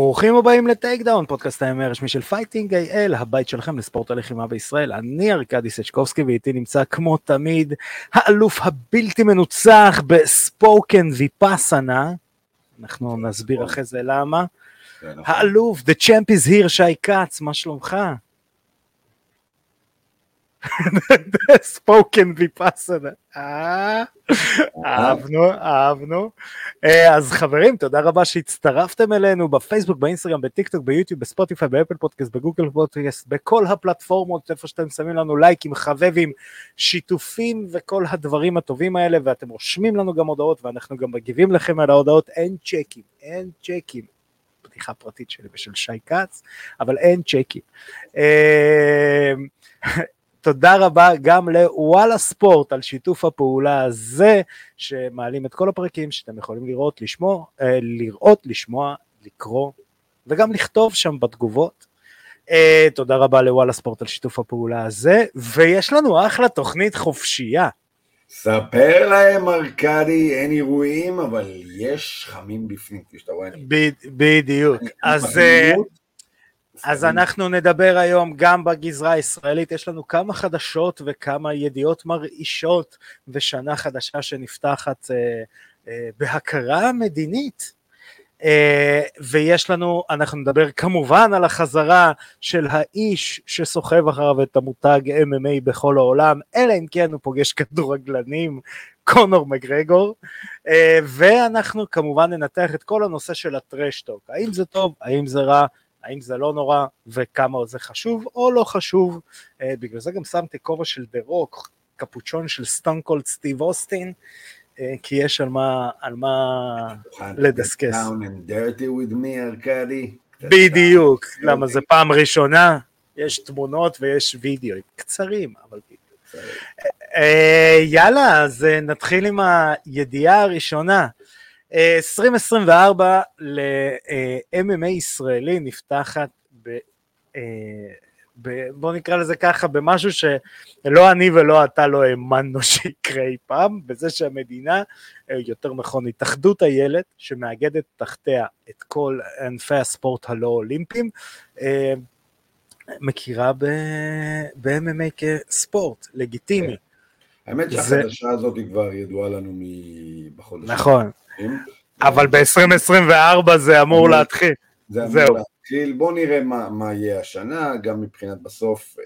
ברוכים הבאים לטייק דאון, פודקאסט הימי הרשמי של פייטינג אי-אל, הבית שלכם לספורט הלחימה בישראל. אני ארקדי סצ'קובסקי, ואיתי נמצא כמו תמיד האלוף הבלתי מנוצח בספוקן ויפאסנה, אנחנו נסביר אחרי זה למה. האלוף, the champ is here, שי קץ, מה שלומך? ספוקן ויפאסנה, אהבנו. אז חברים, תודה רבה שהצטרפתם אלינו בפייסבוק, באינסטגרם, בטיקטוק, ביוטיוב, בספוטיפיי, באפל פודקאסט, בגוגל פודקאסט, בכל הפלטפורמות, איפה שאתם שמים לנו לייקים, חבבים, שיתופים וכל הדברים הטובים האלה, ואתם רושמים לנו גם הודעות, ואנחנו גם מגיבים לכם על ההודעות. אין צ'קים, פתיחה פרטית שלי ושל שי קץ, אבל אין צ'קים. תודה רבה גם לוואלה ספורט על שיתוף הפעולה הזה, שמעלים את כל הפרקים שאתם יכולים לראות, לשמוע, לקרוא, וגם לכתוב שם בתגובות. תודה רבה לוואלה ספורט על שיתוף הפעולה הזה, ויש לנו אחלה תוכנית חופשייה. ספר להם ארקדי, אין אירועים, אבל יש חמים בפנים, כפי שאתה רואה. בדיוק. אז אנחנו נדבר היום גם בגזרה הישראלית, יש לנו כמה חדשות וכמה ידיעות מרעישות, ושנה חדשה שנפתחת בהכרה מדינית, ויש לנו, אנחנו נדבר כמובן על החזרה של האיש שסוחב אחריו את המותג MMA בכל העולם, אלא אם כן הוא פוגש כדורגלנים, קונור מגרגור, ואנחנו כמובן ננתח את כל הנושא של הטרשטוק, האם זה טוב, האם זה רע, האם זה לא נורא, וכמה זה חשוב או לא חשוב. בגלל זה גם שמתי כובע של דרוק, קפוצ'ון של סטון קולד סטיב אוסטין, כי יש על מה לדסקס. בדיוק, למה זה פעם ראשונה, יש תמונות ויש וידאו, קצרים, אבל בדיוק. יאללה, אז נתחיל עם הידיעה הראשונה. 2024 ל-MMA ישראלי נפתחת בוא נקרא לזה ככה, במשהו שלא אני ולא אתה לא האמנו שיקרה אי פעם, בזה שהמדינה, יותר מכון התאחדות הילד, שמאגדת תחתיה את כל ענפי הספורט הלא אולימפיים, מכירה ב-MMA כספורט לגיטימי. האמת שהחדשה הזאת היא כבר ידועה לנו בחודש. נכון, אבל ב-2024 זה אמור להתחיל. זה אמור להתחיל, בואו נראה מה יהיה השנה, גם מבחינת בסוף,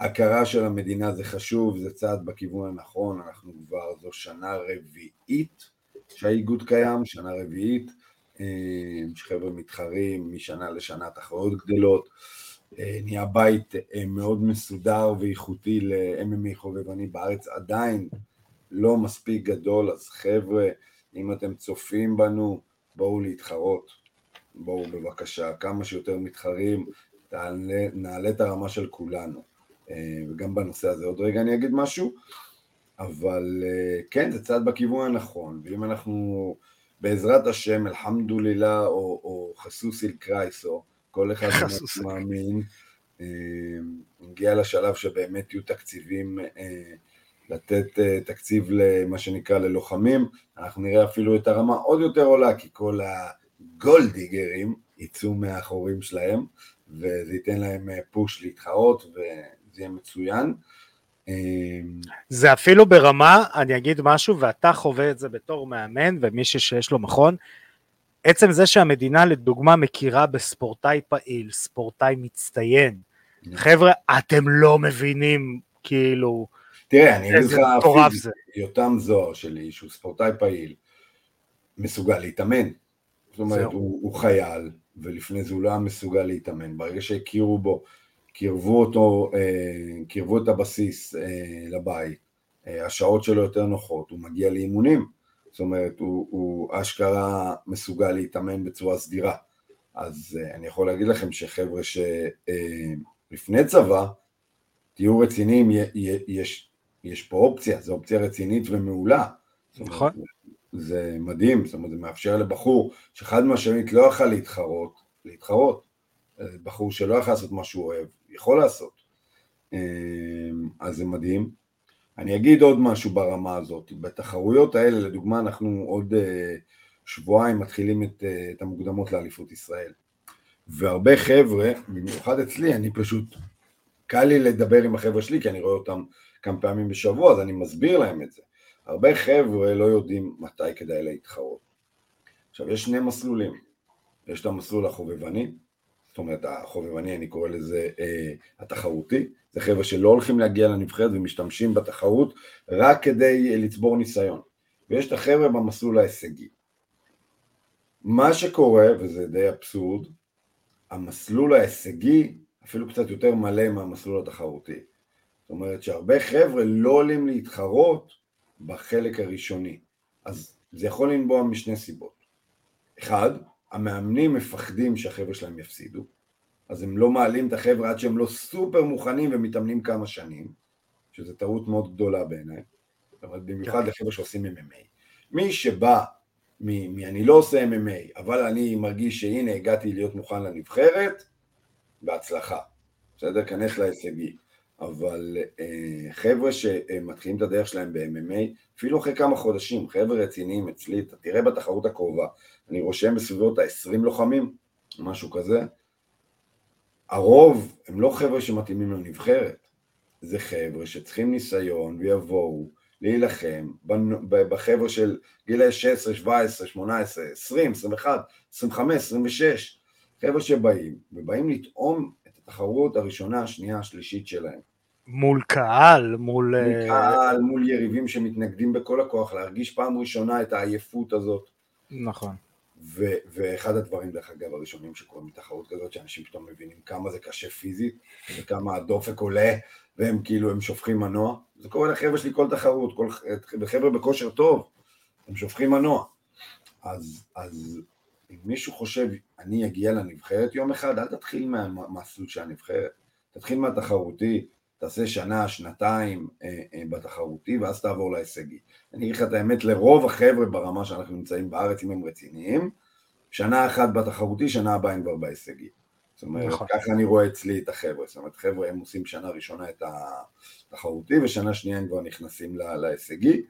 הכרה של המדינה זה חשוב, זה צעד בכיוון הנכון, אנחנו כבר זו שנה רביעית, שהאיגוד קיים, שנה רביעית, שחבר'ה מתחרים משנה לשנה תחרות גדלות, נהיה בית מאוד מסודר ואיכותי ל-MMA חובבני בארץ, עדיין לא מספיק גדול, אז חבר'ה, אם אתם צופים בנו, בואו להתחרות, בואו בבקשה, כמה שיותר מתחרים, נעלה את הרמה של כולנו, וגם בנושא הזה עוד רגע אני אגיד משהו, אבל כן, זה צעד בכיוון הנכון, ואם אנחנו בעזרת השם, אלחמדוללה, או חסוס אל קרייסו, כל אחד מאמין, הגיע לשלב שבאמת יהיו תקציבים, לתת תקציב למה שנקרא ללוחמים, אנחנו נראה אפילו את הרמה עוד יותר עולה, כי כל הגולדיגרים יצאו מהאחורים שלהם, וזה ייתן להם פוש להתחרות, וזה יהיה מצוין. זה אפילו ברמה, אני אגיד משהו, ואתה חווה את זה בתור מאמן, ומישהו שיש לו מכון, עצם זה שהמדינה לדוגמה מכירה בספורטאי פעיל, ספורטאי מצטיין, חבר'ה, אתם לא מבינים כאילו, תראה, אני אגיד לך פיזית, יותם זוהר שלי, שהוא ספורטאי פעיל, מסוגל להתאמן, זאת אומרת, הוא חייל, ולפני זה הוא לא מסוגל להתאמן, ברגע שהכירו בו, קירבו את הבסיס לבית, השעות שלו יותר נוחות, הוא מגיע לאימונים, זאת אומרת, הוא אשכרה מסוגל להתאמן בצורה סדירה. אז אני יכול להגיד לכם שחבר'ה שלפני צבא, תהיו רציניים, יש פה אופציה, זו אופציה רצינית ומעולה. נכון. זה מדהים, זאת אומרת, זה מאפשר לבחור שאחד מהשנית לא יכול להתחרות. בחור שלא יכול לעשות מה שהוא אוהב, יכול לעשות. אז זה מדהים. אני אגיד עוד משהו ברמה הזאת, בתחרויות האלה, לדוגמה, אנחנו עוד שבועיים מתחילים את המוקדמות לאליפות ישראל. והרבה חבר'ה, במיוחד אצלי, אני פשוט, קל לי לדבר עם החבר'ה שלי, כי אני רואה אותם כמה פעמים בשבוע, אז אני מסביר להם את זה. הרבה חבר'ה לא יודעים מתי כדאי להתחרות. עכשיו, יש שני מסלולים. יש את המסלול החובבני, זאת אומרת, החובבני, אני קורא לזה התחרותי, זה חבר'ה שלא הולכים להגיע לנבחרת ומשתמשים בתחרות, רק כדי לצבור ניסיון. ויש את החבר'ה במסלול ההישגי. מה שקורה, וזה די אבסורד, המסלול ההישגי אפילו קצת יותר מלא מהמסלול התחרותי. זאת אומרת שהרבה חבר'ה לא עולים להתחרות בחלק הראשוני. אז זה יכול לנבוע משני סיבות. אחד, המאמנים מפחדים שהחבר'ה שלהם יפסידו, אז הם לא מעלים את החבר'ה עד שהם לא סופר מוכנים ומתאמנים כמה שנים, שזו טעות מאוד גדולה בעיניי, אבל במיוחד לחבר'ה שעושים MMA. מי שבא, אני לא עושה MMA, אבל אני מרגיש שהנה הגעתי להיות מוכן לנבחרת, בהצלחה. בסדר, כנס להישגי. אבל חבר'ה שמתחילים את הדרך שלהם ב-MMA, אפילו אחרי כמה חודשים, חבר'ה רציניים אצלי, אתה תראה בתחרות הקרובה, אני רושם בסביבות ה-20 לוחמים, משהו כזה, הרוב הם לא חבר'ה שמתאימים לנבחרת, זה חבר'ה שצריכים ניסיון ויבואו להילחם בחבר'ה של גילי 16, 17, 18, 20, 21, 25, 26, חבר'ה שבאים, ובאים לטעום את התחרות הראשונה, השנייה, השלישית שלהם. מול קהל, מול יריבים שמתנגדים בכל הכוח, להרגיש פעם ראשונה את העייפות הזאת. נכון. ואחד הדברים, דרך אגב, הראשונים שקוראים מתחרות כזאת, שאנשים פתאום מבינים כמה זה קשה פיזית, וכמה הדופק עולה, והם כאילו, הם שופכים מנוע. זה קורה לחבר'ה שלי כל תחרות, חבר'ה בכושר טוב, הם שופכים מנוע. אז אם מישהו חושב, אני אגיע לנבחרת יום אחד, אל תתחיל מהמסלול של הנבחרת, תתחיל מהתחרותי, תעשה שנה, שנתיים בתחרותי, ואז תעבור להישגי. אני אגיד לך את האמת, לרוב החבר'ה ברמה שאנחנו נמצאים בארץ, אם הם רציניים, שנה אחת בתחרותי, שנה הבאה כבר בהישגי. זאת אומרת, ככה אני רואה אצלי את החבר'ה. זאת אומרת, חבר'ה הם עושים שנה ראשונה את התחרותי, ושנה שנייה הם כבר נכנסים להישגי.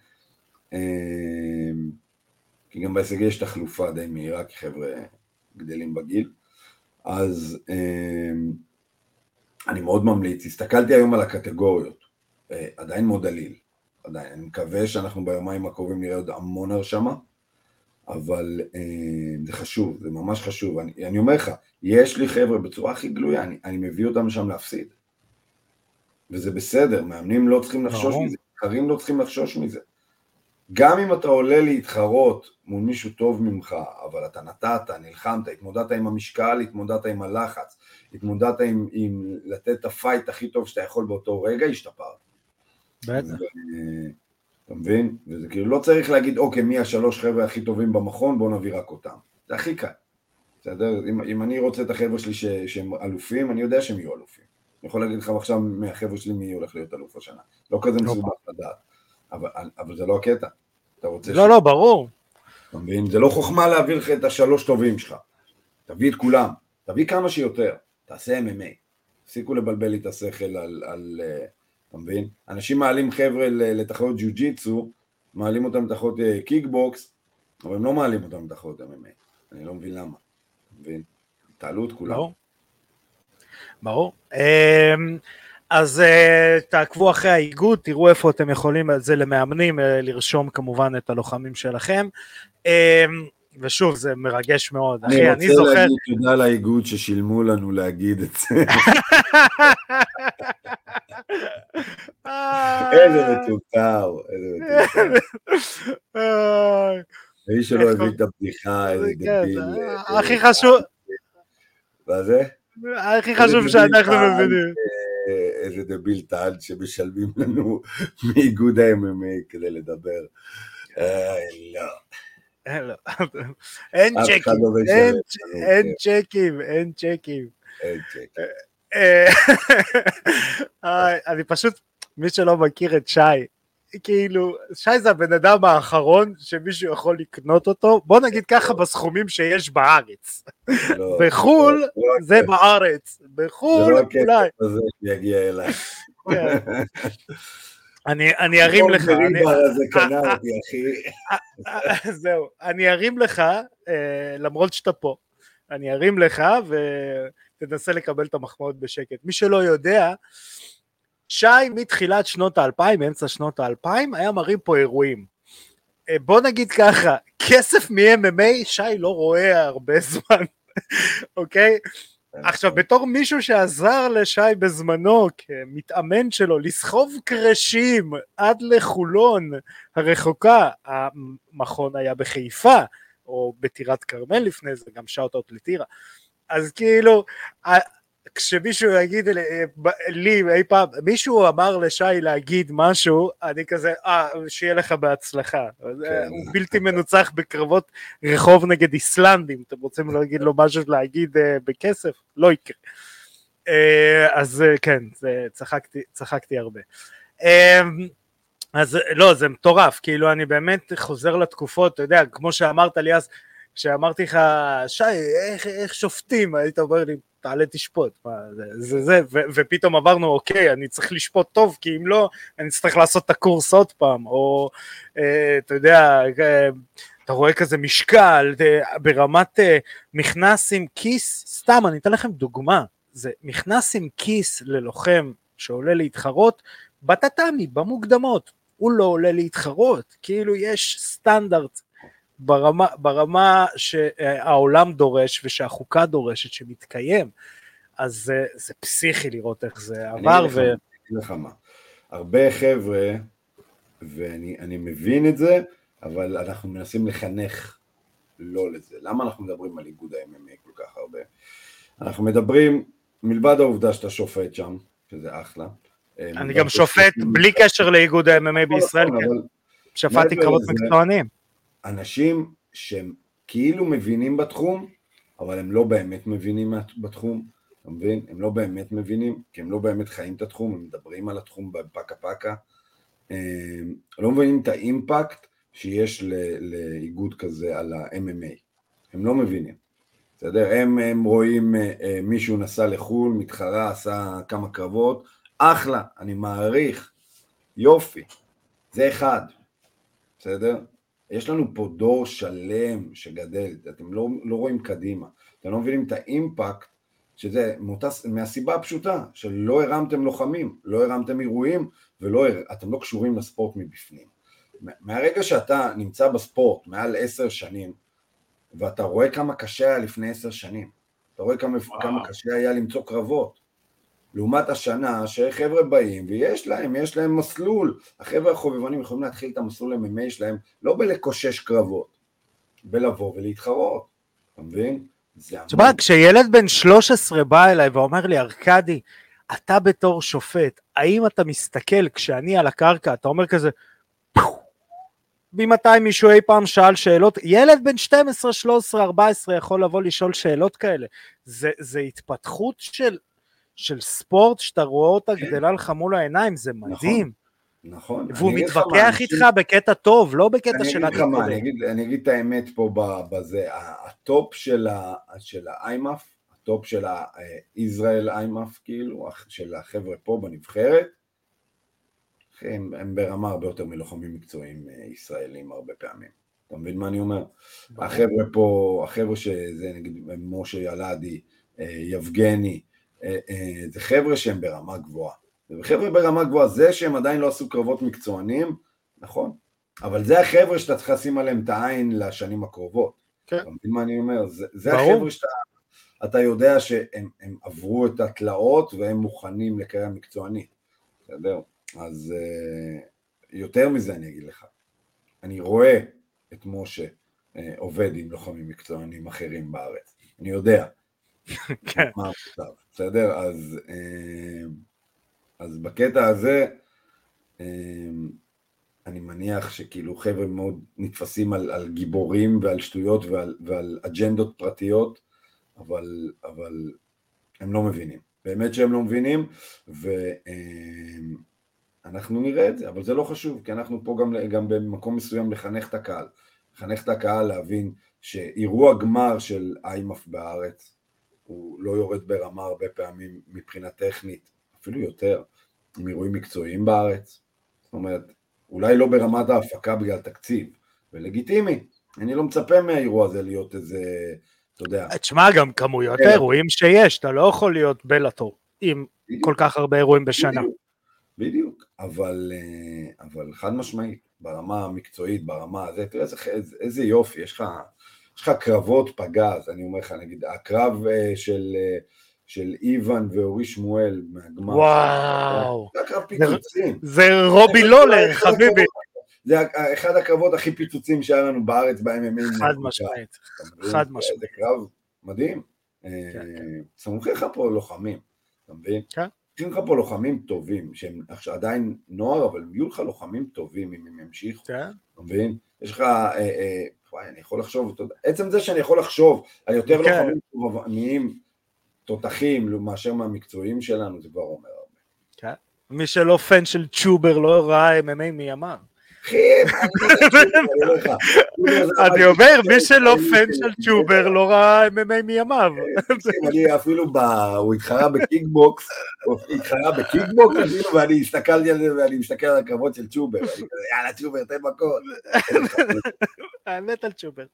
כי גם בהישגי יש תחלופה די מהירה, כי חבר'ה גדלים בגיל. אז אני מאוד ממליץ, הסתכלתי היום על הקטגוריות, עדיין מאוד עליל, עדיין, אני מקווה שאנחנו ביומיים הקרובים נראה עוד המון הרשמה, אבל זה חשוב, זה ממש חשוב, אני אומר לך, יש לי חבר'ה בצורה הכי גלויה, אני מביא אותם לשם להפסיד, וזה בסדר, מאמנים לא צריכים לחשוש מזה, חברים לא צריכים לחשוש מזה, גם אם אתה עולה להתחרות מול מישהו טוב ממך, אבל אתה נתת, נלחמת, התמודדת עם המשקל, התמודדת עם הלחץ, התמודדת עם לתת את הפייט הכי טוב שאתה יכול באותו רגע, השתפרת. בטח. אתה מבין? וזה כאילו לא צריך להגיד, אוקיי, מי השלוש חבר'ה הכי טובים במכון, בוא נביא רק אותם. זה הכי קל. בסדר? אם אני רוצה את החבר'ה שלי שהם אלופים, אני יודע שהם יהיו אלופים. אני יכול להגיד לך עכשיו מהחבר'ה שלי מי הולך להיות אלוף השנה. לא כזה מסובך לדעת. אבל זה לא הקטע. לא, ברור. אתה מבין? זה לא חוכמה להביא לך את השלוש טובים שלך. תביא את כולם. תביא כמה שיותר. תעשה MMA. תפסיקו לבלבל לי את השכל על... אתה מבין? אנשים מעלים חבר'ה לתחרות ג'ו-ג'יצו, מעלים אותם לתחרות קיקבוקס, אבל הם לא מעלים אותם לתחרות MMA. אני לא מבין למה. אתה מבין? תעלו את כולם. ברור. אז תעקבו אחרי האיגוד, תראו איפה אתם יכולים את זה למאמנים, לרשום כמובן את הלוחמים שלכם, ושוב, זה מרגש מאוד. אני רוצה להגיד תודה לאיגוד ששילמו לנו להגיד את זה. איזה מטוטר, איזה מטוטר. האיש שלא הביא את הבדיחה, איזה דביל. הכי חשוב. מה זה? הכי חשוב שאנחנו מבינים. איזה דביל טען שמשלמים לנו מאיגוד ה-MMA כדי לדבר. לא. אין צ'קים, אין צ'קים, אין צ'קים. אני פשוט, מי שלא מכיר את שי, כאילו, שי זה הבן אדם האחרון שמישהו יכול לקנות אותו, בוא נגיד ככה בסכומים שיש בארץ. בחול זה בארץ, בחול אולי. זה לא הקטע הזה שיגיע אליי. אני ארים לך. זהו, אני ארים לך, למרות שאתה פה, אני ארים לך ותנסה לקבל את המחמאות בשקט. מי שלא יודע, שי מתחילת שנות ה-2000, מאמצע שנות ה-2000, היה מרים פה אירועים. בוא נגיד ככה, כסף מ-MMA שי לא רואה הרבה זמן, אוקיי? עכשיו, בתור מישהו שעזר לשי בזמנו, כמתאמן שלו, לסחוב קרשים עד לחולון הרחוקה, המכון היה בחיפה, או בטירת קרמל לפני זה, גם שאוט-אוט לטירה. אז כאילו, כשמישהו יגיד לי, אי פעם, מישהו אמר לשי להגיד משהו, אני כזה, שיהיה לך בהצלחה. הוא בלתי מנוצח בקרבות רחוב נגד איסלנדים, אתם רוצים להגיד לו משהו להגיד בכסף? לא יקרה. אז כן, צחקתי הרבה. אז לא, זה מטורף, כאילו אני באמת חוזר לתקופות, אתה יודע, כמו שאמרת לי אז, כשאמרתי לך, שי, איך שופטים? היית אומר לי, תעלה תשפוט, ופתאום עברנו, אוקיי, אני צריך לשפוט טוב, כי אם לא, אני צריך לעשות את הקורס עוד פעם, או, אתה יודע, אתה רואה כזה משקל, ברמת מכנס עם כיס, סתם, אני אתן לכם דוגמה, זה מכנס עם כיס ללוחם שעולה להתחרות, בתתמי, במוקדמות, הוא לא עולה להתחרות, כאילו יש סטנדרט, ברמה שהעולם דורש ושהחוקה דורשת שמתקיים, אז זה פסיכי לראות איך זה עבר. הרבה חבר'ה, ואני מבין את זה, אבל אנחנו מנסים לחנך לא לזה. למה אנחנו מדברים על איגוד ה-MMA כל כך הרבה? אנחנו מדברים, מלבד העובדה שאתה שופט שם, שזה אחלה. אני גם שופט בלי קשר לאיגוד ה-MMA בישראל, שפעתי קרבות מקצוענים. אנשים שהם כאילו מבינים בתחום, אבל הם לא באמת מבינים בתחום, אתה מבין? הם לא באמת מבינים, כי הם לא באמת חיים את התחום, הם מדברים על התחום בפקה-פקה, לא מבינים את האימפקט שיש לאיגוד כזה על ה-MMA, הם לא מבינים, בסדר? הם רואים מישהו נסע לחול, מתחרה, עשה כמה קרבות, אחלה, אני מעריך, יופי, זה אחד, בסדר? יש לנו פה דור שלם שגדל, אתם לא רואים קדימה, אתם לא מבינים את האימפקט, שזה מהסיבה הפשוטה, שלא הרמתם לוחמים, לא הרמתם אירועים, ואתם לא קשורים לספורט מבפנים. מהרגע שאתה נמצא בספורט מעל 10 שנים, ואתה רואה כמה קשה היה לפני 10 שנים, אתה רואה כמה קשה היה למצוא קרבות, לעומת השנה שחבר'ה באים, ויש להם מסלול, החבר'ה החובבנים יכולים להתחיל את המסלול MMA שלהם, לא בלקושש קרבות, בלבוא ולהתחרות, אתה מבין? תשמע, כשילד בן 13 בא אליי ואומר לי, ארקדי, אתה בתור שופט, האם אתה מסתכל כשאני על הקרקע, אתה אומר כזה, במתי מישהו אי פעם שאל שאלות, ילד בן 12, 13, 14 יכול לבוא לשאול שאלות כאלה, זה התפתחות של ספורט שאתה רואה אותה גדלה לך מול העיניים, זה מדהים. נכון. והוא מתווכח איתך בקטע טוב, לא בקטע של התחולה. אני אגיד את האמת פה בזה, הטופ של ה-IMAF, הטופ של ה-Israel IMAF, כאילו, של החבר'ה פה בנבחרת, הם ברמה הרבה יותר מלוחמים מקצועיים ישראלים הרבה פעמים. אתה מבין מה אני אומר? החבר'ה פה, החבר'ה שזה נגיד משה ילדי, יבגני, זה חבר'ה שהם ברמה גבוהה, וחבר'ה ברמה גבוהה זה שהם עדיין לא עשו קרבות מקצוענים, נכון? אבל זה החבר'ה שאתה צריך לשים עליהם את העין לשנים הקרובות, אתה מבין מה אני אומר? זה החבר'ה שאתה יודע שהם עברו את התלאות והם מוכנים לקריירה מקצוענית, בסדר? אז יותר מזה אני אגיד לך, אני רואה את משה עובד עם לוחמים מקצוענים אחרים בארץ, אני יודע, מה עכשיו? בסדר, אז בקטע הזה, אני מניח שכאילו חבר'ה מאוד נתפסים על גיבורים ועל שטויות ועל אג'נדות פרטיות, אבל הם לא מבינים, באמת שהם לא מבינים, ואנחנו נראה את זה, אבל זה לא חשוב, כי אנחנו פה גם במקום מסוים לחנך את הקהל, לחנך את הקהל להבין שאירוע גמר של IMAF בארץ, הוא לא יורד ברמה הרבה פעמים מבחינה טכנית, אפילו יותר, מאירועים מקצועיים בארץ, זאת אומרת, אולי לא ברמת ההפקה בגלל תקציב, ולגיטימי, אני לא מצפה מהאירוע הזה להיות איזה, אתה יודע. תשמע, גם כמויות האירועים שיש, אתה לא יכול להיות בלטור, עם כל כך הרבה אירועים בשנה. בדיוק, אבל חד משמעית, ברמה המקצועית, ברמה הזה, תראה איזה יופי, יש לך קרבות פגז, אני אומר לך, נגיד, הקרב של איוון ואורי שמואל מהגמר. וואו. זה הקרב פיצוצים. זה רובי לולר, חביבי. זה אחד הקרבות הכי פיצוצים שהיה לנו בארץ בימים. חד משמעית. חד משמעית. זה קרב מדהים. סמוכים לך פה לוחמים, אתה מבין? כן. סמוכים לך פה לוחמים טובים, שהם עדיין נוער, אבל יהיו לך לוחמים טובים אם הם ימשיכו. כן. אתה מבין? יש לך... וואי, אני יכול לחשוב, עצם זה שאני יכול לחשוב על יותר לוחמים טובים, תותחים, מאשר מהמקצועיים שלנו, זה כבר אומר הרבה. כן, מי שלא פן של צ'ובר לא ראה MMA מימן. אני אומר, מי שלא פן של צ'ובר לא ראה MMA מימן. אני אפילו, הוא התחרה בקיקבוקס, ואני הסתכלתי על זה, ואני מסתכל על הקרבות של צ'ובר, יאללה צ'ובר, תן מכות. האמת על צ'ובר.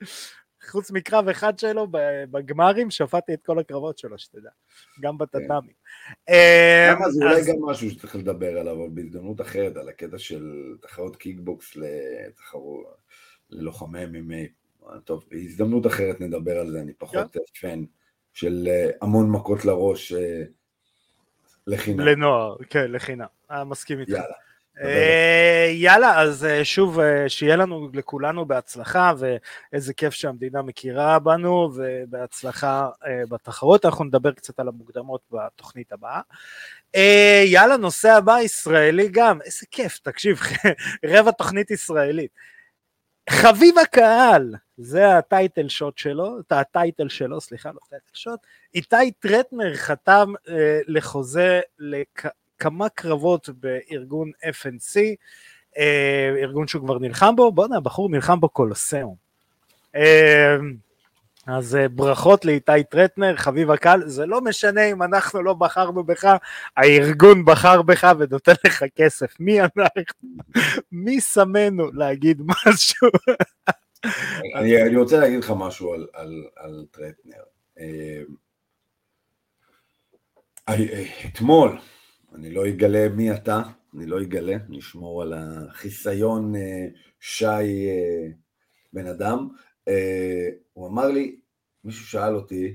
חוץ מקרב אחד שלו, בגמרים, שפעתי את כל הקרבות שלו, שתדע, גם בתנאמי. למה זה אולי גם משהו שצריך לדבר עליו, אבל בהזדמנות אחרת, על הקטע של תחרות קיקבוקס ללוחמי MMA. טוב, בהזדמנות אחרת נדבר על זה, אני פחות פן של המון מכות לראש לחינם. לנוער, כן, לחינם. מסכים איתך. יאללה. יאללה, אז שוב שיהיה לנו לכולנו בהצלחה, ואיזה כיף שהמדינה מכירה בנו, ובהצלחה בתחרות. אנחנו נדבר קצת על המוקדמות בתוכנית הבאה. יאללה, נושא הבא ישראלי גם, איזה כיף, תקשיב, רבע תוכנית ישראלית. חביב הקהל, זה הטייטל שוט שלו, לא טייטל שוט, איתי טרטנר חתם לחוזה לקהל, כמה קרבות בארגון FNC, ארגון שהוא כבר נלחם בו, בוא נה, בחור נלחם בו קולוסיאום. אז ברכות לאיתי טרטנר, חביב הקהל, זה לא משנה אם אנחנו לא בחרנו בך, הארגון בחר בך ונותן לך כסף, מי אנחנו, מי שמנו להגיד משהו? אני רוצה להגיד לך משהו על טרטנר. אתמול, אני לא אגלה מי אתה, נשמור על החיסיון שי בן אדם, הוא אמר לי, מישהו שאל אותי,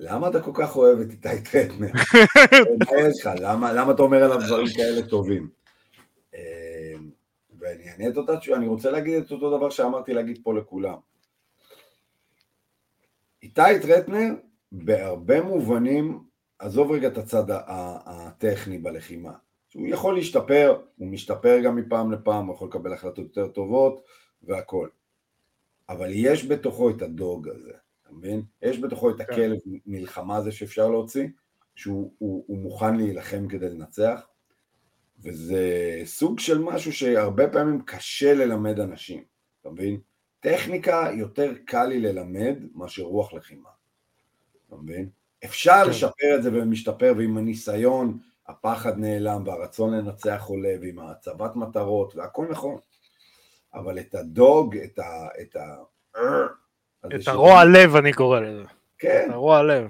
למה אתה כל כך אוהב את איתי טרטנר? למה אתה אומר עליו דברים כאלה טובים? ואני רוצה להגיד את אותו דבר שאמרתי להגיד פה לכולם. איתי טרטנר, בהרבה מובנים, עזוב רגע את הצד הטכני בלחימה, שהוא יכול להשתפר, הוא משתפר גם מפעם לפעם, הוא יכול לקבל החלטות יותר טובות והכל, אבל יש בתוכו את הדוג הזה, אתה מבין? יש בתוכו את הכלב מלחמה הזה שאפשר להוציא, שהוא מוכן להילחם כדי לנצח, וזה סוג של משהו שהרבה פעמים קשה ללמד אנשים, אתה מבין? טכניקה יותר קל לי ללמד מאשר רוח לחימה, אתה מבין? אפשר לשפר את זה ומשתפר, ועם הניסיון, הפחד נעלם, והרצון לנצח עולה, ועם הצבת מטרות, והכל נכון. אבל את הדוג, את הרוע לב אני קורא לזה. כן. הרוע לב.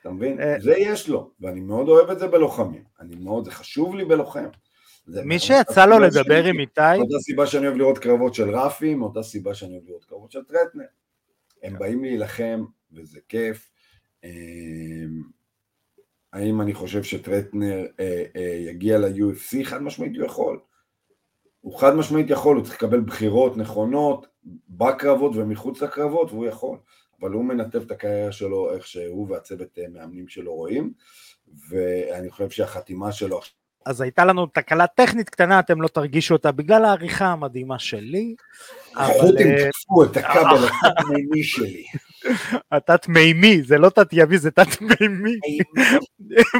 אתה מבין? זה יש לו, ואני מאוד אוהב את זה בלוחמים. זה חשוב לי בלוחם. מי שיצא לו לדבר עם איתי... אותה סיבה שאני אוהב לראות קרבות של רפים, אותה סיבה שאני אוהב לראות קרבות של טרטנר. הם באים להילחם, וזה כיף. האם אני חושב שטרטנר יגיע ל-UFC? חד משמעית הוא יכול. הוא צריך לקבל בחירות נכונות, בקרבות ומחוץ לקרבות, והוא יכול. אבל הוא מנתב את הקריירה שלו איך שהוא והצוות מאמנים שלו רואים, ואני חושב שהחתימה שלו... אז הייתה לנו תקלה טכנית קטנה, אתם לא תרגישו אותה, בגלל העריכה המדהימה שלי. החוטים קפו את הקבל התת-מימי שלי. התת-מימי, זה לא תת-יבי, זה תת-מימי.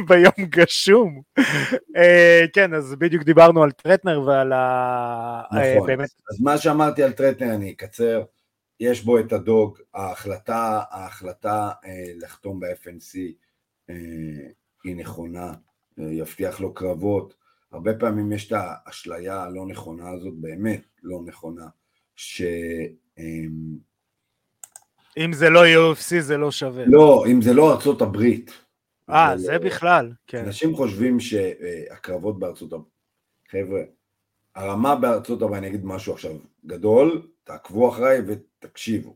ביום גשום. כן, אז בדיוק דיברנו על טרטנר ועל ה... נכון, אז מה שאמרתי על טרטנר, אני אקצר, יש בו את הדוג, ההחלטה לחתום ב-FNC היא נכונה, יבטיח לו קרבות, הרבה פעמים יש את האשליה הלא נכונה הזאת, באמת לא נכונה, אם זה לא UFC זה לא שווה. לא, אם זה לא ארצות הברית. זה בכלל. אנשים חושבים שהקרבות בארצות הברית, חבר'ה, הרמה בארצות הברית, אני אגיד משהו עכשיו גדול, תעקבו אחריי ותקשיבו.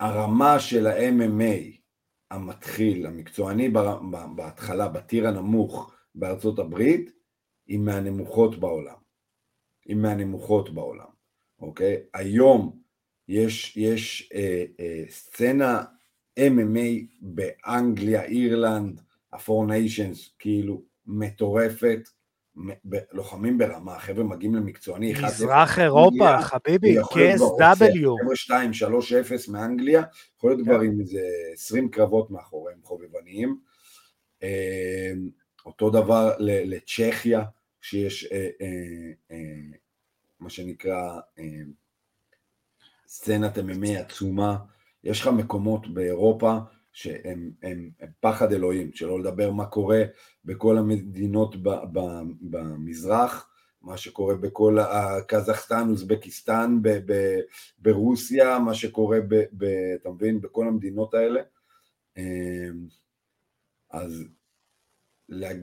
הרמה של ה-MMA המתחיל, המקצועני בהתחלה, בטיר הנמוך בארצות הברית, היא מהנמוכות בעולם. היא מהנמוכות בעולם. אוקיי? היום יש סצנה MMA באנגליה, אירלנד, הפור ניישנס, כאילו מטורפת, לוחמים ברמה, חבר'ה מגיעים למקצועני, מזרח אירופה, חביבי, KSW, חבר'ה 2-3-0 מאנגליה, יכול להיות כבר עם איזה 20 קרבות מאחוריהם חובבניים, אותו דבר לצ'כיה, שיש מה שנקרא סצנת MMA עצומה, יש לך מקומות באירופה שהם פחד אלוהים, שלא לדבר מה קורה בכל המדינות במזרח, מה שקורה בכל הקזחסטן, אוזבקיסטן, ברוסיה, מה שקורה, אתה מבין, בכל המדינות האלה. אז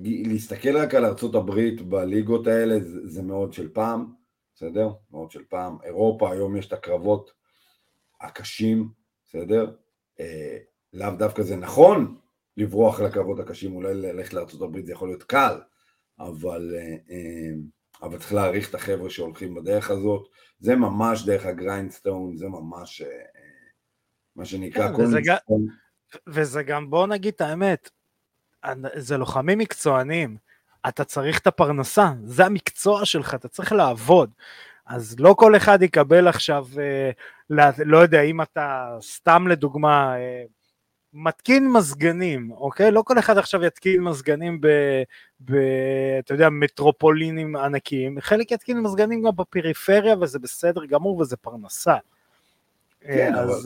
להסתכל רק על ארצות הברית בליגות האלה, זה מאוד של פעם, בסדר? מאוד של פעם. אירופה, היום יש את הקרבות הקשים, בסדר? לאו דווקא זה נכון לברוח לקרבות הקשים, אולי ללכת לארצות הברית זה יכול להיות קל, אבל צריך להעריך את החבר'ה שהולכים בדרך הזאת, זה ממש דרך הגריינדסטון, זה ממש מה שנקרא, וזה גם, בוא נגיד את האמת, זה לוחמים מקצוענים, אתה צריך את הפרנסה, זה המקצוע שלך, אתה צריך לעבוד, אז לא כל אחד יקבל עכשיו, לא יודע, אם אתה סתם לדוגמה, מתקין מזגנים, אוקיי? לא כל אחד עכשיו יתקין מזגנים אתה יודע, מטרופולינים ענקיים, חלק יתקין מזגנים גם בפריפריה, וזה בסדר גמור, וזה פרנסה. כן, אז... אבל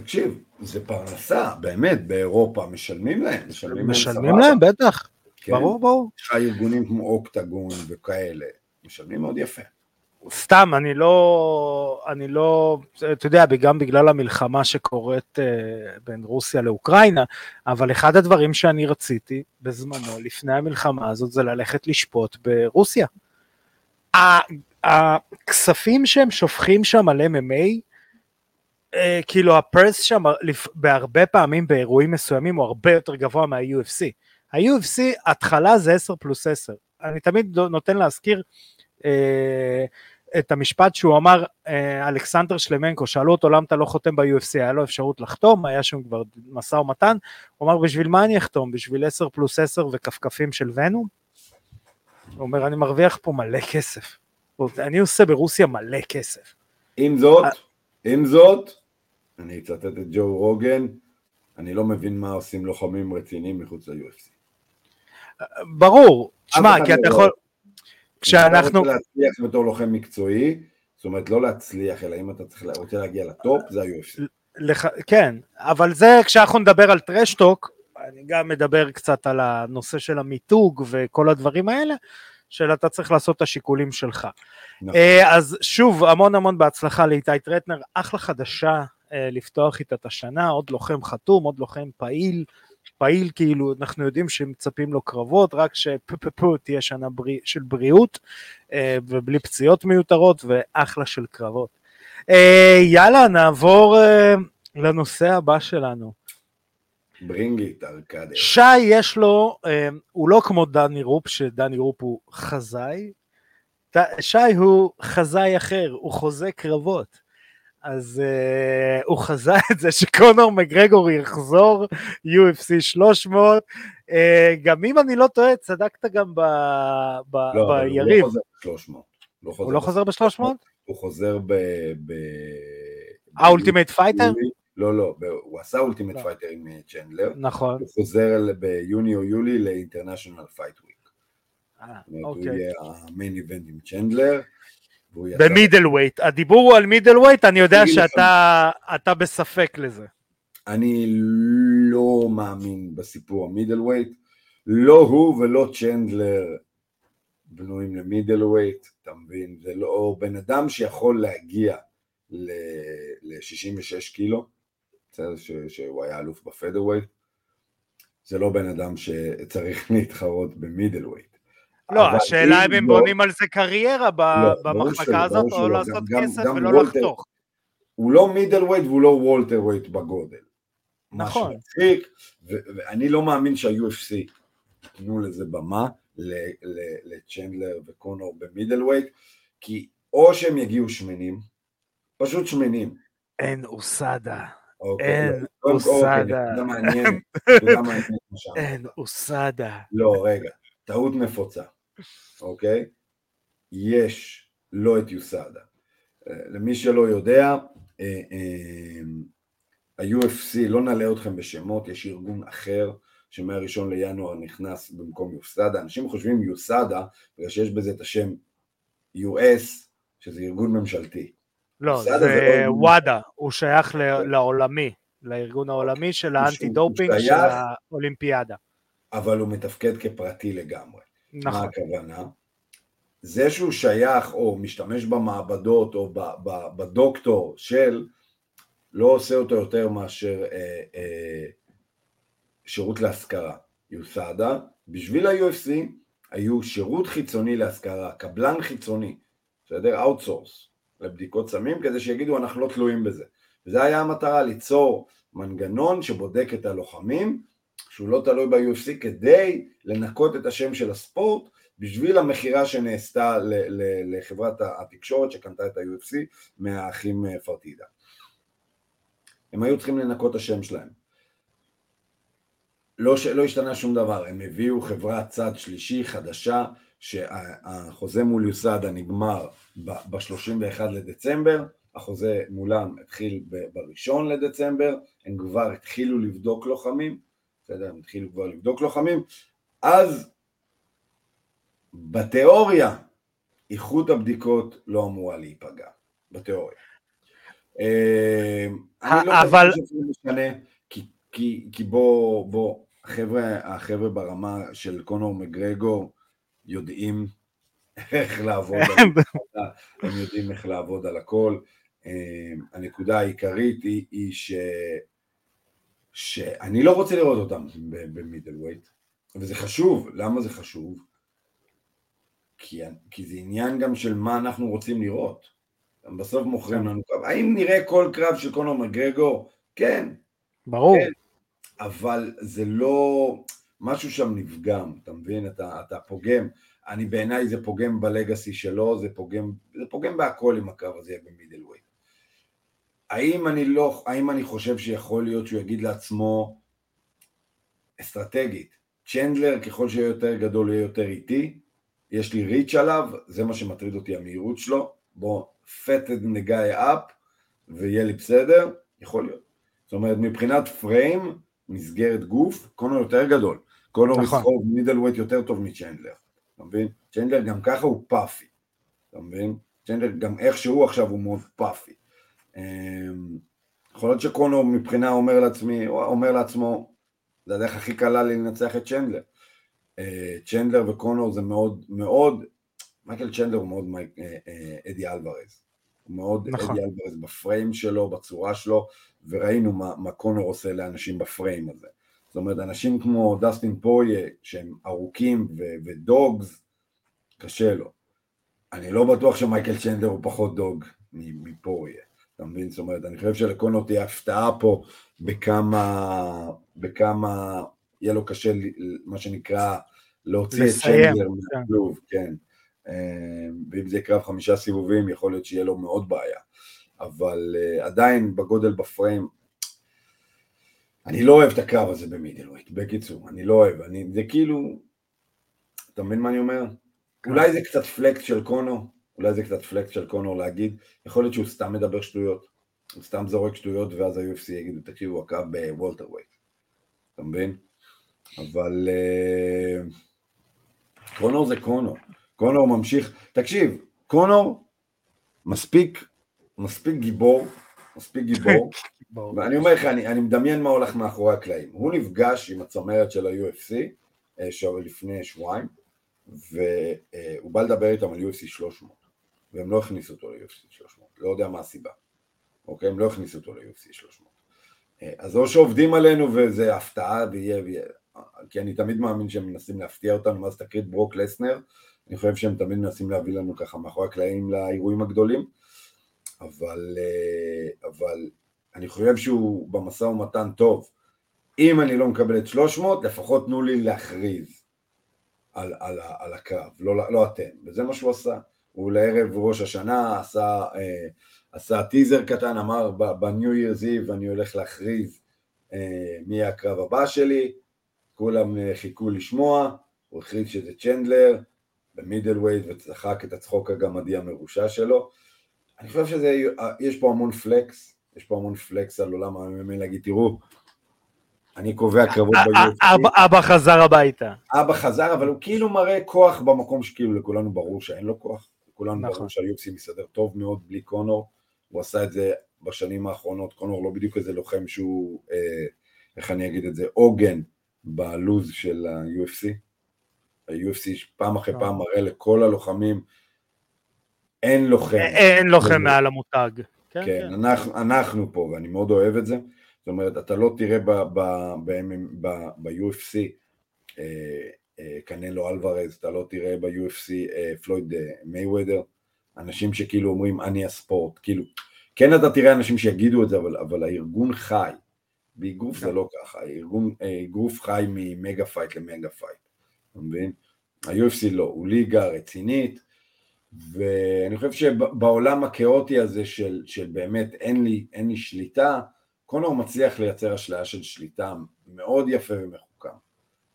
תקשיב, זה פרנסה, באמת, באירופה משלמים להם. משלמים להם, בטח, כן? ברור. יש ארגונים כמו אוקטגון וכאלה, משלמים מאוד יפה. סתם, אני לא, אתה יודע, גם בגלל המלחמה שקורית בין רוסיה לאוקראינה, אבל אחד הדברים שאני רציתי בזמנו, לפני המלחמה הזאת, זה ללכת לשפוט ברוסיה. הכספים שהם שופכים שם על MMA, כאילו הפרס שם, בהרבה פעמים באירועים מסוימים, הוא הרבה יותר גבוה מה-UFC. ה-UFC, התחלה זה 10+10. אני תמיד נותן להזכיר, את המשפט שהוא אמר, אלכסנדר שלמנקו, שאלו אותו למה אתה לא חותם ב-UFC, היה לו אפשרות לחתום, היה שם כבר מסע ומתן, הוא אמר בשביל מה אני אחתום, בשביל 10+10 וכפכפים של ונום, הוא אומר אני מרוויח פה מלא כסף, אני עושה ברוסיה מלא כסף. עם זאת, אני אצטט את ג'ו רוגן, אני לא מבין מה עושים לוחמים רציניים מחוץ ל-UFC. ברור, תשמע, כי אתה יכול... כשאנחנו... להצליח בתור לוחם מקצועי, זאת אומרת לא להצליח, אלא אם אתה רוצה להגיע לטופ, זה ה-UFC. כן, אבל זה כשאנחנו נדבר על טרשטוק, אני גם מדבר קצת על הנושא של המיתוג וכל הדברים האלה, של אתה צריך לעשות את השיקולים שלך. אז שוב, המון המון בהצלחה לאיתי טרטנר, אחלה חדשה לפתוח איתה את השנה, עוד לוחם חתום, עוד לוחם פעיל, כאילו אנחנו יודעים שמצפים לו קרבות, רק שפפפו תהיה שנה של בריאות, ובלי פציעות מיותרות, ואחלה של קרבות. יאללה, נעבור לנושא הבא שלנו. ברינגית, ארקדיה. שי יש לו, הוא לא כמו דני רופ, שדני רופ הוא חזאי, שי הוא חזאי אחר, הוא חוזה קרבות. אז הוא חזה את זה שקונור מגרגור יחזור UFC 300, גם אם אני לא טועה, צדקת גם ביריב. לא, הוא לא חוזר ב-300? הוא חוזר ב... האולטימט פייטר? לא, הוא עשה אולטימט פייטר עם צ'נדלר, נכון. הוא חוזר ביוני או יולי לאינטרנשיונל פייט וויק. הוא יהיה המיין איבנט עם צ'נדלר, במידל ווייט, הדיבור הוא על מידל ווייט, אני יודע שאתה בספק לזה. אני לא מאמין בסיפור המידל ווייט, לא הוא ולא צ'נדלר בנויים למידלווייט, אתה מבין, זה לא בן אדם שיכול להגיע ל-66 קילו, שהוא היה אלוף בפדרווייט, זה לא בן אדם שצריך להתחרות במידלווייט. לא, השאלה אם הם בונים על זה קריירה במחלקה הזאת, או לעשות כסף ולא לחתוך. הוא לא מידלווייט והוא לא וולטרווייט בגודל. נכון. ואני לא מאמין שה-UFC תנו לזה במה, לצ'נדלר וקונור במידלווייט, כי או שהם יגיעו שמנים, פשוט שמנים. אין אוסדה. אין אוסדה. אין אוסדה. לא, רגע, טעות נפוצה, אוקיי? יש לא את יוסדה. למי שלא יודע, ה-UFC, לא נעלה אתכם בשמות, יש ארגון אחר, שמהראשון לינואר נכנס במקום יוסדה, אנשים חושבים יוסדה, בגלל שיש בזה את השם US, שזה ארגון ממשלתי. לא, זה וואדה, הוא שייך לעולמי, לארגון העולמי של האנטי דופינג של האולימפיאדה. אבל הוא מתפקד כפרטי לגמרי. מה הכוונה? זה שהוא שייך או משתמש במעבדות או בדוקטור של, לא עושה אותו יותר מאשר שירות להשכרה. יוסדה, בשביל ה-UFC, היו שירות חיצוני להשכרה, קבלן חיצוני, בסדר? Outsource, לבדיקות סמים, כדי שיגידו אנחנו לא תלויים בזה. וזה היה המטרה, ליצור מנגנון שבודק את הלוחמים, שהוא לא תלוי ב-UFC, כדי לנקות את השם של הספורט, בשביל המחירה שנעשתה לחברת התקשורת, שקנתה את ה-UFC, מהאחים פרטידה. הם היו צריכים לנקות השם שלהם. לא השתנה שום דבר, הם הביאו חברת צד שלישי חדשה, שהחוזה מול יוסדה נגמר ב-31 לדצמבר, החוזה מולם התחיל ב-1 לדצמבר, הם כבר התחילו לבדוק לוחמים, בסדר, הם התחילו כבר לבדוק לוחמים, אז בתיאוריה, איכות הבדיקות לא אמורה להיפגע, בתיאוריה. אני לא חושב שזה משנה, כי בוא, החבר'ה ברמה של קונור מגרגור יודעים איך לעבוד על הכל, הם יודעים איך לעבוד על הכל. הנקודה העיקרית היא שאני לא רוצה לראות אותם במידלווייט, וזה חשוב. למה זה חשוב? כי זה עניין גם של מה אנחנו רוצים לראות. בסוף מוכרים לנו קרב. האם נראה כל קרב של קונור מגרגור? כן. ברור. כן. אבל זה לא, משהו שם נפגם, אתה מבין, אתה פוגם, אני בעיניי זה פוגם בלגאסי שלו, זה פוגם בהכל עם הקו הזה במידלווייט. האם אני חושב שיכול להיות שהוא יגיד לעצמו, אסטרטגית, צ'נדלר ככל שיהיה יותר גדול יהיה יותר איטי, יש לי ריץ' עליו, זה מה שמטריד אותי המהירות שלו, בוא, פטד נגאי אפ, ויהיה לי בסדר, יכול להיות. זאת אומרת, מבחינת פריים, מסגרת גוף, קונור יותר גדול. קונור מסחור מידלווייט יותר טוב מצ'נדלר. אתה מבין? צ'נדלר גם ככה הוא פאפי. אתה מבין? צ'נדלר גם איך שהוא עכשיו הוא מאוד פאפי. יכול להיות שקונור מבחינה אומר לעצמו, זה הדרך הכי קלה לנצח את צ'נדלר. צ'נדלר וקונור זה מאוד, מאוד, מייקל צ'נדלר הוא מאוד אדי אלברז. הוא מאוד אדי אלברז בפריים שלו, בצורה שלו, וראינו מה קונור עושה לאנשים בפריים הזה. זאת אומרת, אנשים כמו דסטין פויה, שהם ארוכים ודוגס, קשה לו. אני לא בטוח שמייקל צ'נדלר הוא פחות דוג מפויה. אתה מבין? זאת אומרת, אני חושב שלקונור תהיה הפתעה פה, בכמה יהיה לו קשה, מה שנקרא, להוציא את צ'נדלר מהכלוב, כן. ואם זה קרב 5 סיבובים, יכול להיות שיהיה לו מאוד בעיה. אבל עדיין בגודל בפריים, אני לא אוהב את הקרב הזה במידלווייט, בקיצור, אני לא אוהב, זה כאילו, אתה מבין מה אני אומר? אולי זה קצת פלקט של קונור, להגיד, יכול להיות שהוא סתם מדבר שטויות, הוא סתם זורק שטויות, ואז ה-UFC יגידו, תקשיבו, הקרב בוולטרווייט, אתה מבין? אבל קונור זה קונור, קונור ממשיך, תקשיב, קונור מספיק גיבור, ואני אומר לך, אני מדמיין מה הולך מאחורי הקלעים. הוא נפגש עם הצמרת של ה-UFC, שעוד לפני שבועיים, והוא בא לדבר איתם על UFC 300, והם לא הכניסו אותו ל-UFC 300, לא יודע מה הסיבה, אוקיי? הם לא הכניסו אותו ל-UFC 300. אז או שעובדים עלינו וזה הפתעה, כי אני תמיד מאמין שהם מנסים להפתיע אותנו, אז תקרית ברוק לסנר, אני חושב שהם תמיד מנסים להביא לנו ככה מאחורי הקלעים לאירועים הגדולים, אבל אני חושב שהוא במשא ומתן טוב, אם אני לא מקבל את 300, לפחות תנו לי להכריז על הקרב, לא אתם, וזה מה שהוא עשה, הוא לערב ראש השנה עשה טיזר קטן, אמר בניו ירז איב אני הולך להכריז מי הקרב הבא שלי, כולם חיכו לשמוע, הוא הכריז שזה צ'נדלר, במידל ווייט, וצחק את הצחוק הגמדי המרושע שלו. אני חושב שזה, יש פה המון פלקס, יש פה המון פלקס על עולם הממי להגיד, תראו, אני קובע קרבות ביום. אבא חזר הביתה. אבא חזר, אבל הוא כאילו מראה כוח במקום שכאילו לכולנו ברור שאין לו כוח, לכולנו ברור שהיופסי מסדר טוב מאוד בלי קונור, הוא עשה את זה בשנים האחרונות, קונור לא בדיוק איזה לוחם שהוא, איך אני אגיד את זה, עוגן בלוז של ה-UFC, ה-UFC פעם אחרי פעם מראה לכל הלוחמים, אין לוחם. אין לוחם מעל המותג. כן, אנחנו פה, ואני מאוד אוהב את זה, זאת אומרת, אתה לא תראה ב-UFC, קנלו אלוורז, אתה לא תראה ב-UFC פלויד מייוודר, אנשים שכאילו אומרים, אני הספורט, כאילו, כן אתה תראה אנשים שיגידו את זה, אבל הארגון חי, באיגרוף זה לא ככה, האיגרוף חי ממגה פייט למגה פייט, אתה מבין? ה-UFC לא, הוא ליגה רצינית, ואני חושב שבעולם הכאוטי הזה של באמת אין לי שליטה, קונור מצליח לייצר השלעה של שליטה מאוד יפה ומחוכם,